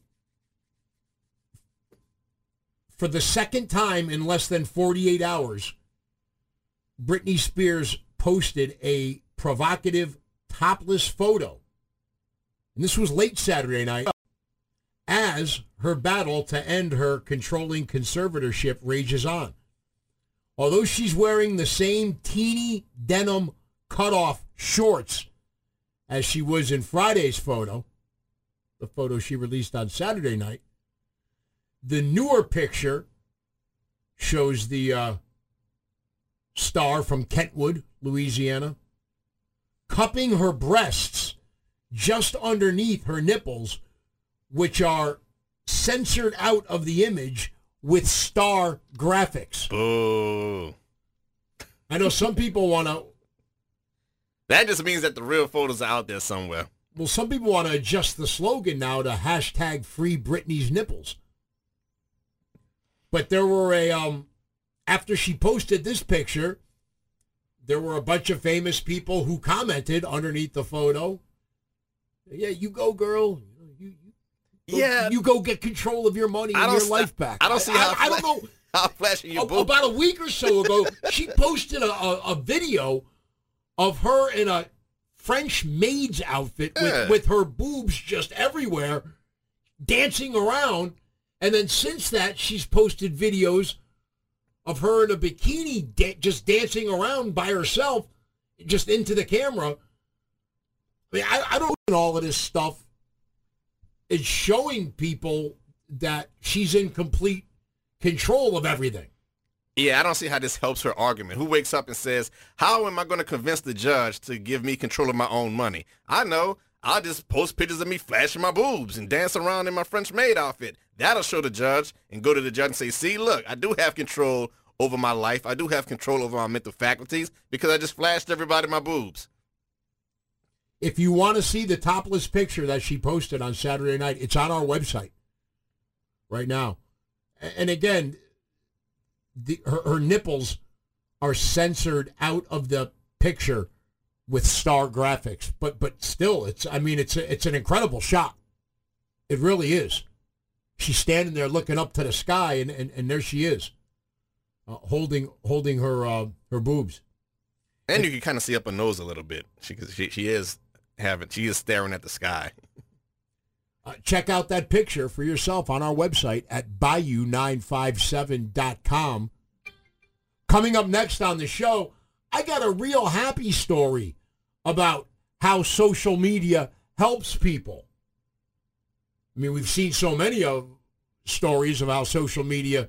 for the second time in less than 48 hours, Britney Spears posted a provocative topless photo. And this was late Saturday night. As her battle to end her controlling conservatorship rages on. Although she's wearing the same teeny denim cutoff shorts as she was in Friday's photo, the photo she released on Saturday night, the newer picture shows the star from Kentwood, Louisiana, cupping her breasts just underneath her nipples, which are censored out of the image with star graphics. Boo. I know some people want to... That just means that the real photos are out there somewhere. Well, some people want to adjust the slogan now to hashtag Free Britney's nipples. But there were after she posted this picture, there were a bunch of famous people who commented underneath the photo. Yeah, you go, girl. Yeah, you go get control of your money and your life back. I don't see how. I don't know. How flashing your boobs. About a week or so ago, she posted a video of her in a French maid's outfit with her boobs just everywhere, dancing around. And then since that, she's posted videos of her in a bikini just dancing around by herself, just into the camera. I mean, I don't know all of this stuff. Is showing people that she's in complete control of everything. Yeah, I don't see how this helps her argument. Who wakes up and says, how am I going to convince the judge to give me control of my own money? I know. I'll just post pictures of me flashing my boobs and dance around in my French maid outfit. That'll show the judge, and go to the judge and say, see, look, I do have control over my life. I do have control over my mental faculties because I just flashed everybody my boobs. If you want to see the topless picture that she posted on Saturday night, it's on our website right now. And again, her nipples are censored out of the picture with star graphics. But still, it's an incredible shot. It really is. She's standing there looking up to the sky, and there she is, holding her boobs. And you can kind of see up her nose a little bit. She is. She is staring at the sky. Check out that picture for yourself on our website at bayou957.com. Coming up next on the show, I got a real happy story about how social media helps people. I mean, we've seen so many stories of how social media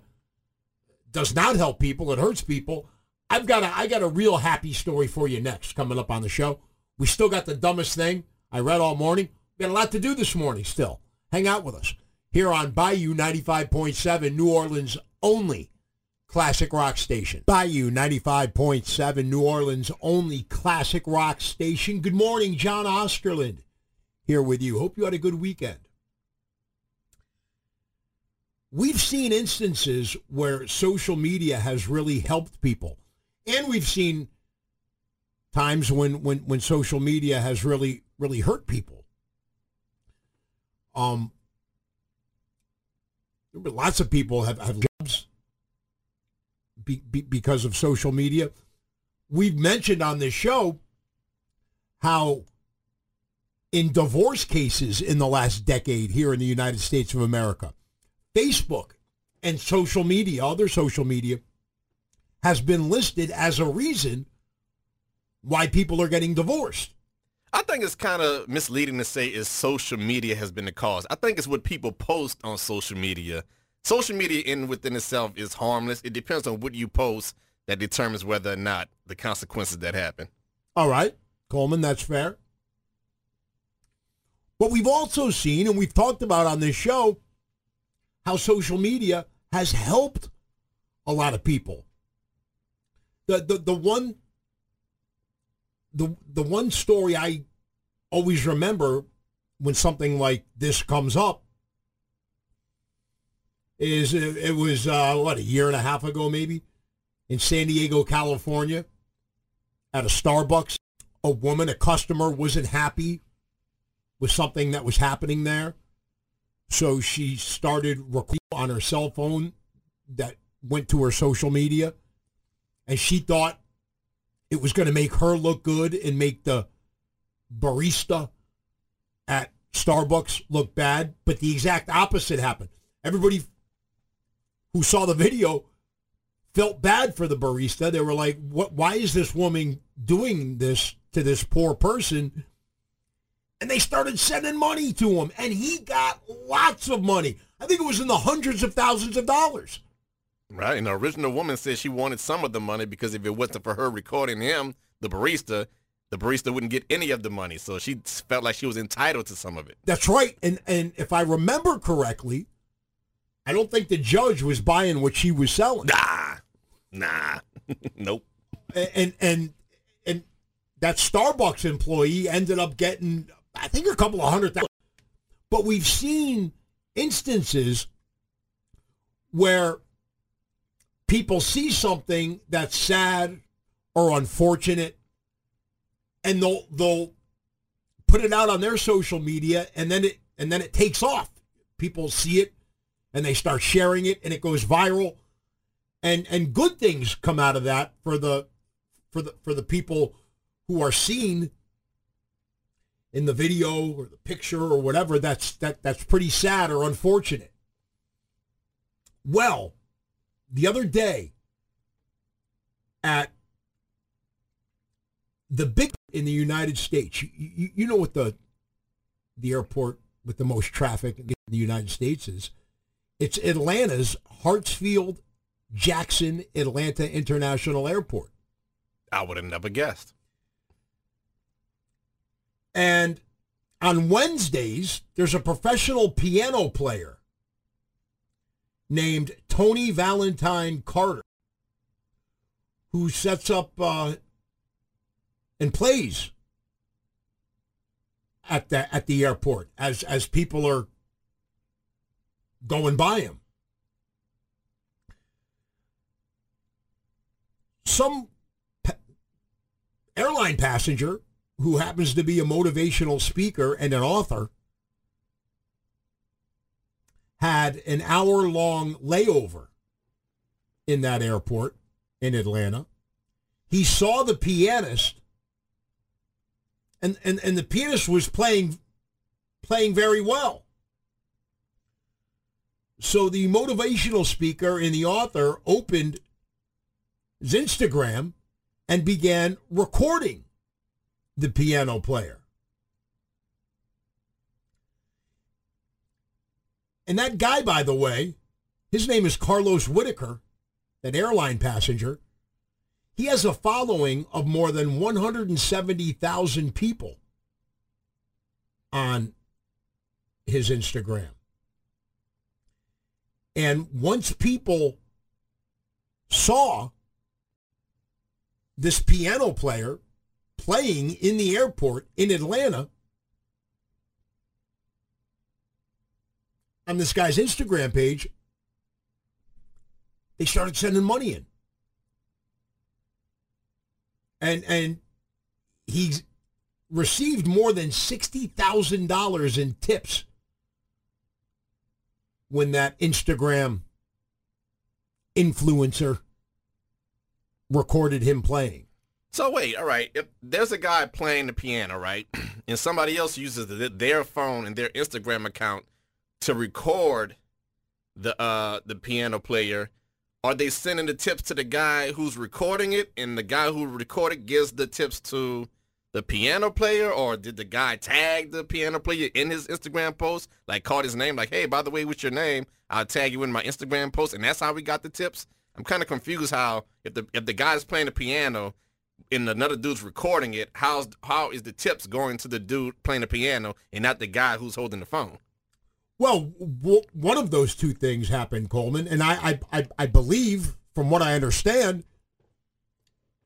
does not help people. It hurts people. I got a real happy story for you next coming up on the show. We still got the dumbest thing I read all morning. We got a lot to do this morning still. Hang out with us here on Bayou 95.7, New Orleans' only classic rock station. Bayou 95.7, New Orleans' only classic rock station. Good morning, John Osterlind here with you. Hope you had a good weekend. We've seen instances where social media has really helped people. And we've seen times when social media has really, really hurt people. Lots of people have jobs because of social media. We've mentioned on this show how in divorce cases in the last decade here in the United States of America, Facebook and social media, other social media, has been listed as a reason why people are getting divorced. I think it's kind of misleading to say is social media has been the cause. I think it's what people post on social media. Social media in within itself is harmless. It depends on what you post that determines whether or not the consequences that happen. All right, Coleman, that's fair. But we've also seen, and we've talked about on this show, how social media has helped a lot of people. The one story I always remember when something like this comes up is it was, a year and a half ago maybe, in San Diego, California, at a Starbucks. A woman, a customer, wasn't happy with something that was happening there. So she started recording on her cell phone that went to her social media, and she thought it was going to make her look good and make the barista at Starbucks look bad, but the exact opposite happened. Everybody who saw the video felt bad for the barista. They were like, "What? Why is this woman doing this to this poor person?" And they started sending money to him, and he got lots of money. I think it was in the hundreds of thousands of dollars. Right, and the original woman said she wanted some of the money because if it wasn't for her recording him, the barista wouldn't get any of the money. So she felt like she was entitled to some of it. That's right, and if I remember correctly, I don't think the judge was buying what she was selling. Nah, nope. And that Starbucks employee ended up getting, I think, a couple of $100,000. But we've seen instances where people see something that's sad or unfortunate, and they'll put it out on their social media, and then it takes off. People see it, and they start sharing it, and it goes viral, and good things come out of that for the people who are seen in the video or the picture or whatever that's pretty sad or unfortunate. Well, the other day at the big in the United States, you know what the airport with the most traffic in the United States is? It's Atlanta's Hartsfield-Jackson Atlanta International Airport. I would have never guessed. And on Wednesdays, there's a professional piano player named Tony Valentine Carter, who sets up and plays at the airport as people are going by him. Some airline passenger who happens to be a motivational speaker and an author had an hour-long layover in that airport in Atlanta. He saw the pianist, and the pianist was playing very well. So the motivational speaker and the author opened his Instagram and began recording the piano player. And that guy, by the way, his name is Carlos Whitaker, that airline passenger. He has a following of more than 170,000 people on his Instagram. And once people saw this piano player playing in the airport in Atlanta on this guy's Instagram page, they started sending money in. And he's received more than $60,000 in tips when that Instagram influencer recorded him playing. So wait, all right, if there's a guy playing the piano, right, and somebody else uses their phone and their Instagram account to record the piano player, Are they sending the tips to the guy who's recording it, and the guy who recorded gives the tips to the piano player? Or did the guy tag the piano player in his Instagram post, like called his name, like, hey, by the way, what's your name? I'll tag you in my Instagram post, and that's how we got the tips? I'm kind of confused how, if the guy's playing the piano and another dude's recording it, how is the tips going to the dude playing the piano and not the guy who's holding the phone? Well, one of those two things happened, Coleman, and I believe, from what I understand,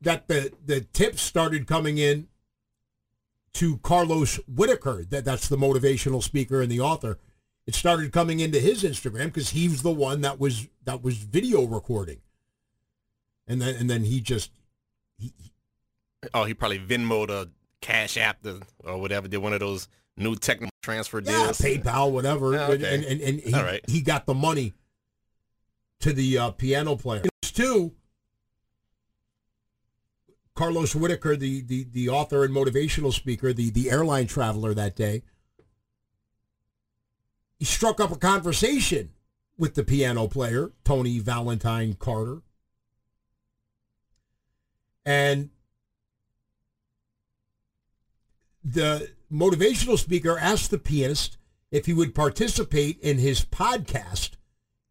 that the tips started coming in to Carlos Whitaker. That's the motivational speaker and the author. It started coming into his Instagram because he's the one that was video recording, and then he just he probably Venmo'd or Cash App or whatever, did one of those new technical transfer deals, PayPal, whatever, okay. and he, all right, he got the money to the piano player. Two, Carlos Whitaker, the author and motivational speaker, the airline traveler that day, he struck up a conversation with the piano player, Tony Valentine Carter. And the motivational speaker asked the pianist if he would participate in his podcast,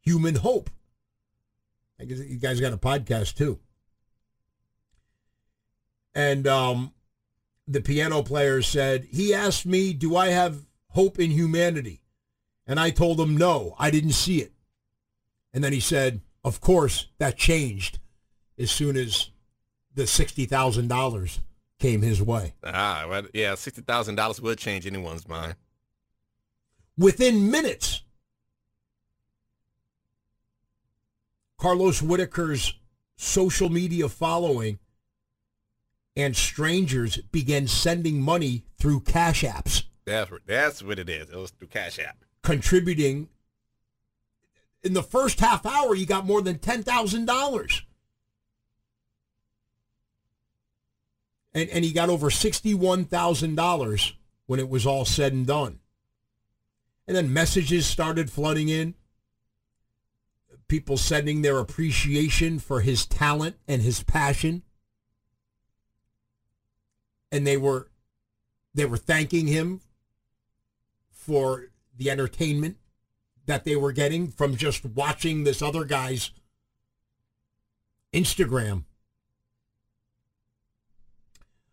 Human Hope. I guess you guys got a podcast too. And the piano player said, he asked me, do I have hope in humanity? And I told him, no, I didn't see it. And then he said, of course, that changed as soon as the $60,000 came his way. Ah, well, yeah, $60,000 would change anyone's mind. Within minutes, Carlos Whitaker's social media following and strangers began sending money through Cash Apps. That's what it is. It was through Cash App. Contributing. In the first half hour, you got more than $10,000. And he got over $61,000 when it was all said and done. And then messages started flooding in. People sending their appreciation for his talent and his passion. And they were thanking him for the entertainment that they were getting from just watching this other guy's Instagram.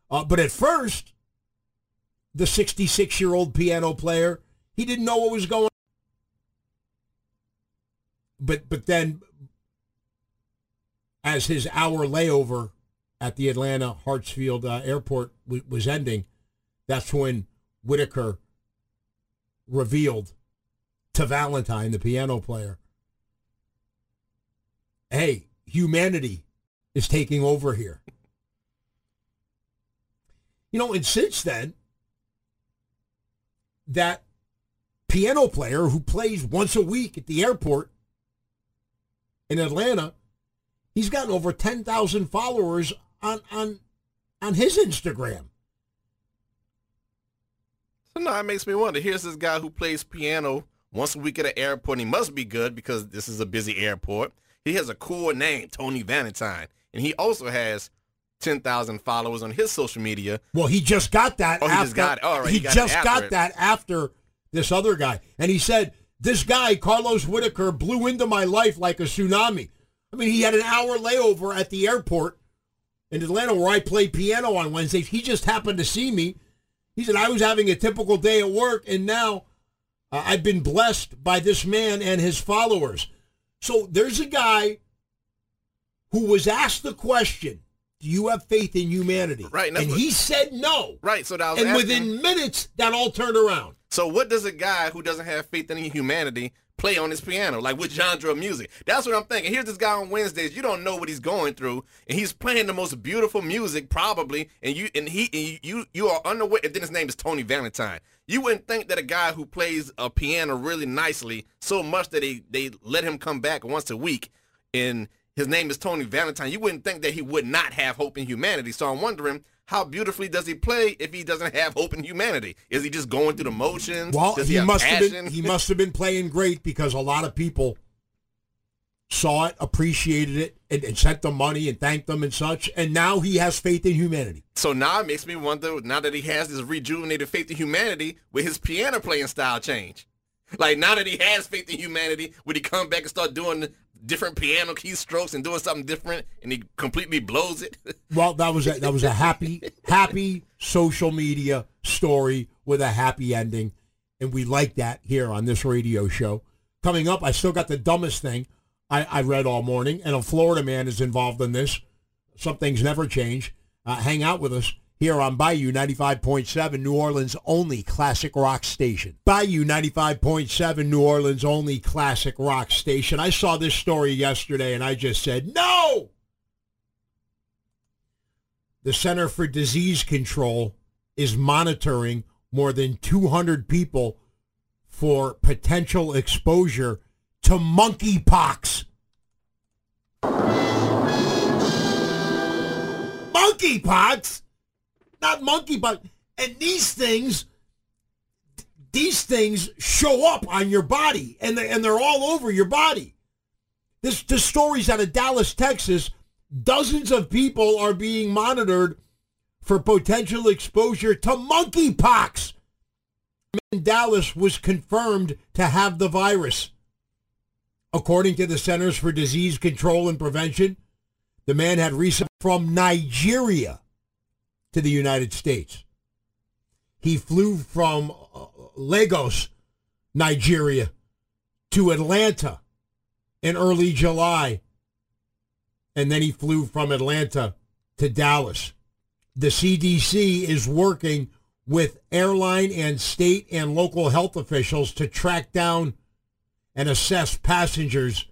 But at first, the 66-year-old piano player, he didn't know what was going on. But then, as his hour layover at the Atlanta Hartsfield airport was ending, that's when Whitaker revealed to Valentine, the piano player, hey, humanity is taking over here. You know, and since then, that piano player who plays once a week at the airport in Atlanta, he's gotten over 10,000 followers on his Instagram. So now it makes me wonder. Here's this guy who plays piano once a week at an airport, and he must be good because this is a busy airport. He has a cool name, Tony Valentine, and he also has 10,000 followers on his social media. Well, he just got that. Oh, after, he just got it. All right, he got that after this other guy. And he said, this guy, Carlos Whitaker, blew into my life like a tsunami. I mean, he had an hour layover at the airport in Atlanta where I play piano on Wednesdays. He just happened to see me. He said, I was having a typical day at work, and now I've been blessed by this man and his followers. So there's a guy who was asked the question, do you have faith in humanity? Right. And he said no. Right. So that was and asking, within minutes, that all turned around. So what does a guy who doesn't have faith in humanity play on his piano? Like, what genre of music? That's what I'm thinking. Here's this guy on Wednesdays. You don't know what he's going through. And he's playing the most beautiful music probably. And you are unaware. And then his name is Tony Valentine. You wouldn't think that a guy who plays a piano really nicely so much that they let him come back once a week and his name is Tony Valentine. You wouldn't think that he would not have hope in humanity. So I'm wondering, how beautifully does he play if he doesn't have hope in humanity? Is he just going through the motions? Well, he must have been playing great because a lot of people saw it, appreciated it, and sent them money and thanked them and such. And now he has faith in humanity. So now it makes me wonder, now that he has this rejuvenated faith in humanity, will his piano playing style change? Like, now that he has faith in humanity, would he come back and start doing different piano keystrokes and doing something different, and he completely blows it? Well, that was a happy social media story with a happy ending, and we like that here on this radio show. Coming up, I still got the dumbest thing I read all morning, and a Florida man is involved in this. Some things never change. Hang out with us here on Bayou 95.7, New Orleans' only classic rock station. Bayou 95.7, New Orleans' only classic rock station. I saw this story yesterday, and I just said, no! The Center for Disease Control is monitoring more than 200 people for potential exposure to monkeypox. Monkeypox? Not monkeypox. And these things show up on your body, and they're all over your body. This story's out of Dallas, Texas. Dozens of people are being monitored for potential exposure to monkeypox. In Dallas was confirmed to have the virus. According to the Centers for Disease Control and Prevention, the man had recently from Nigeria to the United States. He flew from Lagos, Nigeria, to Atlanta in early July, and then he flew from Atlanta to Dallas. The CDC is working with airline and state and local health officials to track down and assess passengers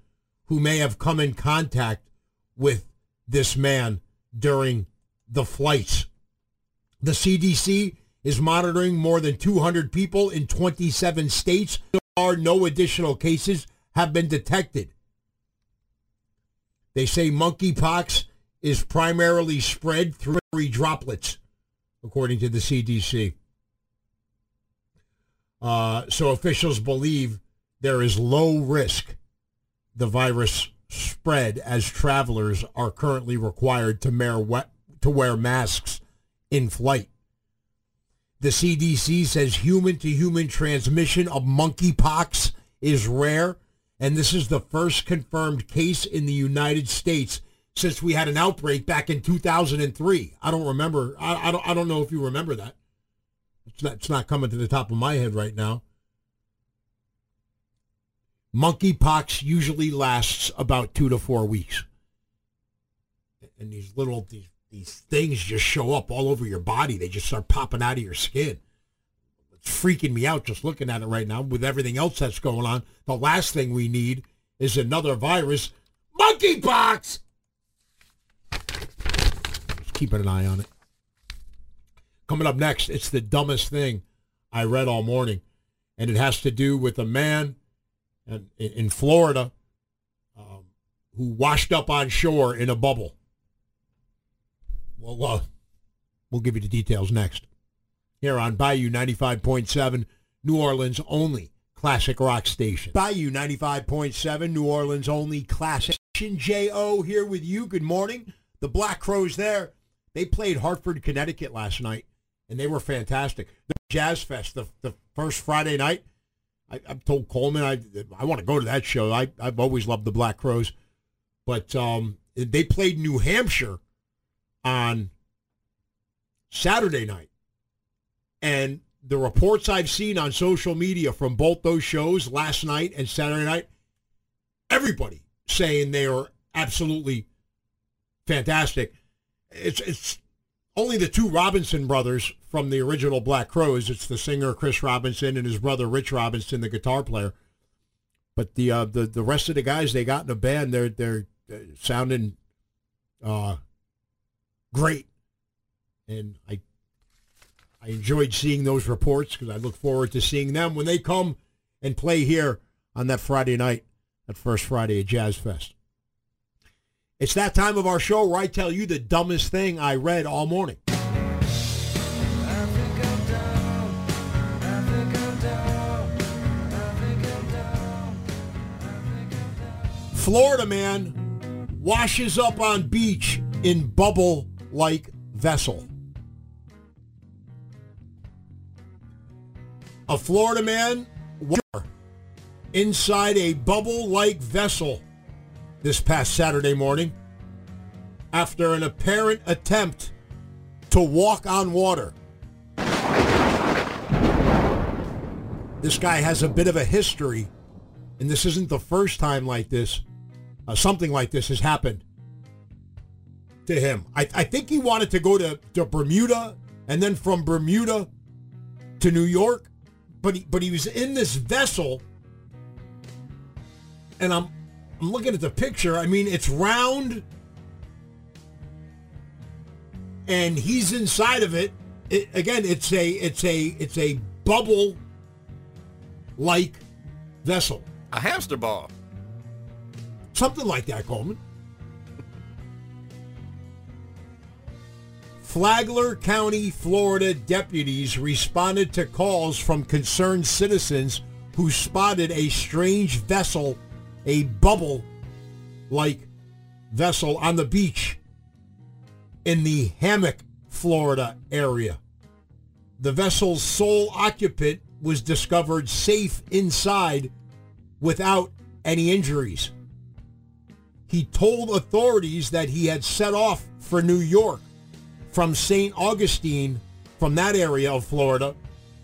who may have come in contact with this man during the flights. The CDC is monitoring more than 200 people in 27 states. So far, no additional cases have been detected. They say monkeypox is primarily spread through droplets, according to the CDC. So officials believe there is low risk the virus spread, as travelers are currently required to wear masks in flight. The CDC says human-to-human transmission of monkeypox is rare, and this is the first confirmed case in the United States since we had an outbreak back in 2003. I don't remember. I don't know if you remember that. It's not coming to the top of my head right now. Monkeypox usually lasts about 2 to 4 weeks, and these things just show up all over your body. They just start popping out of your skin. It's freaking me out just looking at it right now with everything else that's going on. The last thing we need is another virus. Monkeypox! Just keeping an eye on it. Coming up next, it's the dumbest thing I read all morning. And it has to do with a man in Florida who washed up on shore in a bubble. We'll give you the details next. Here on Bayou 95.7, New Orleans' only classic rock station. Bayou 95.7, New Orleans' only classic station. J.O. here with you. Good morning. The Black Crowes there. They played Hartford, Connecticut last night, and they were fantastic. The Jazz Fest, the first Friday night. I've told Coleman I want to go to that show. I've always loved the Black Crowes. But they played New Hampshire on Saturday night, and the reports I've seen on social media from both those shows last night and Saturday night, everybody saying they are absolutely fantastic. It's only the two Robinson brothers from the original Black Crowes. It's the singer Chris Robinson and his brother Rich Robinson, the guitar player. But the rest of the guys they got in the band, they're sounding great, and I enjoyed seeing those reports because I look forward to seeing them when they come and play here on that Friday night, that first Friday at Jazz Fest. It's that time of our show where I tell you the dumbest thing I read all morning. Florida man washes up on beach in bubble-like vessel. A Florida man was inside a bubble-like vessel this past Saturday morning after an apparent attempt to walk on water. This guy has a bit of a history, and this isn't the first time like this. Something like this has happened to him. I think he wanted to go to Bermuda, and then from Bermuda to New York, but he was in this vessel, and I'm looking at the picture. I mean, it's round, and he's inside of it. It's a bubble like vessel. A hamster ball. Something like that, Coleman. Flagler County, Florida deputies responded to calls from concerned citizens who spotted a strange vessel, a bubble-like vessel on the beach in the Hammock, Florida area. The vessel's sole occupant was discovered safe inside without any injuries. He told authorities that he had set off for New York from St. Augustine, from that area of Florida,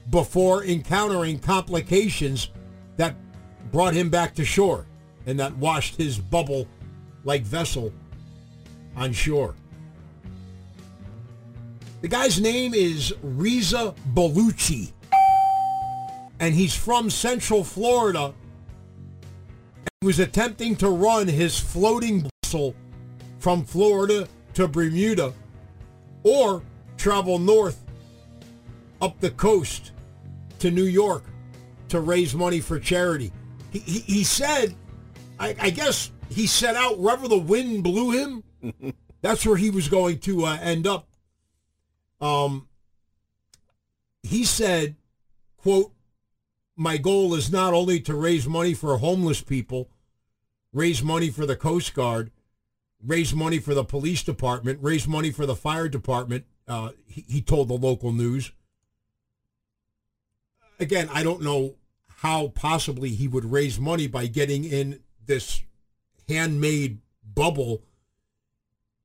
before encountering complications that brought him back to shore and that washed his bubble-like vessel on shore. The guy's name is Reza Bellucci, and he's from Central Florida. He was attempting to run his floating vessel from Florida to Bermuda or travel north up the coast to New York to raise money for charity. He said, I guess he set out wherever the wind blew him. That's where he was going to end up. He said, quote, "My goal is not only to raise money for homeless people, raise money for the Coast Guard, raise money for the police department, raise money for the fire department," he told the local news. Again, I don't know how possibly he would raise money by getting in this handmade bubble,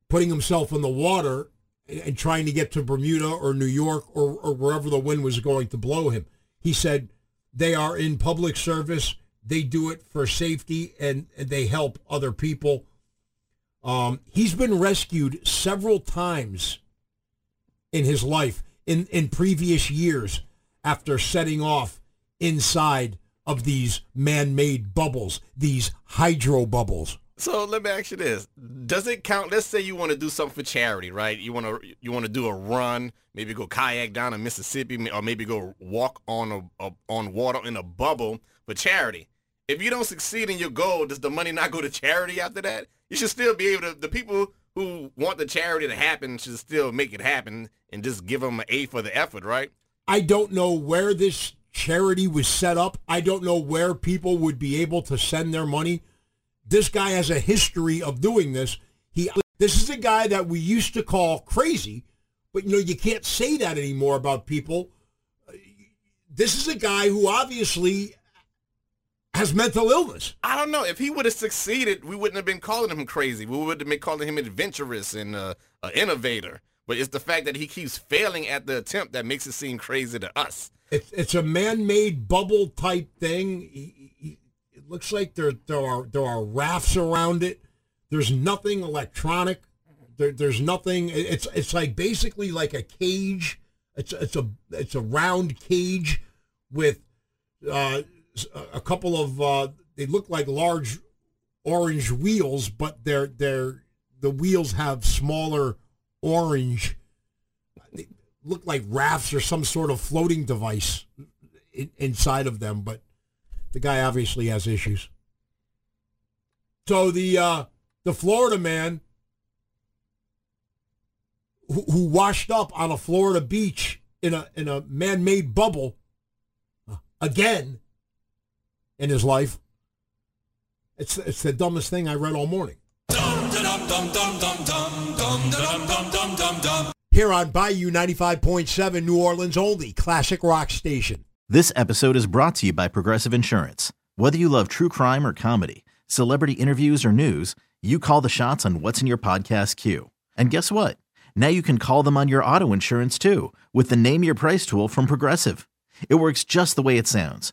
putting himself in the water, and trying to get to Bermuda or New York or wherever the wind was going to blow him. He said, "They are in public service. They do it for safety, and they help other people." He's been rescued several times in his life, in previous years, after setting off inside of these man-made bubbles, these hydro bubbles. So let me ask you this. Does it count? Let's say you want to do something for charity, right? You want to do a run, maybe go kayak down in Mississippi, or maybe go walk on water in a bubble for charity. If you don't succeed in your goal, does the money not go to charity after that? You should still be able to, the people who want the charity to happen should still make it happen and just give them an A for the effort, right? I don't know where this charity was set up. I don't know where people would be able to send their money. This guy has a history of doing this. This is a guy that we used to call crazy, but you know, you can't say that anymore about people. This is a guy who obviously has mental illness. I don't know. If he would have succeeded, we wouldn't have been calling him crazy. We would have been calling him adventurous and an innovator. But it's the fact that he keeps failing at the attempt that makes it seem crazy to us. It's a man-made bubble type thing. It looks like there are rafts around it. There's nothing electronic. There's nothing. It's like basically like a cage. It's a round cage with a couple of they look like large orange wheels, but the wheels have smaller orange. They look like rafts or some sort of floating device inside of them, but the guy obviously has issues. So the Florida man who washed up on a Florida beach in a man-made bubble again in his life It's the dumbest thing I read all morning. Here on Bayou 95.7, New Orleans' only classic rock station. This episode is brought to you by Progressive Insurance. Whether you love true crime or comedy, celebrity interviews or news, you call the shots on what's in your podcast queue. And guess what? Now you can call them on your auto insurance too with the Name Your Price tool from Progressive. It works just the way it sounds.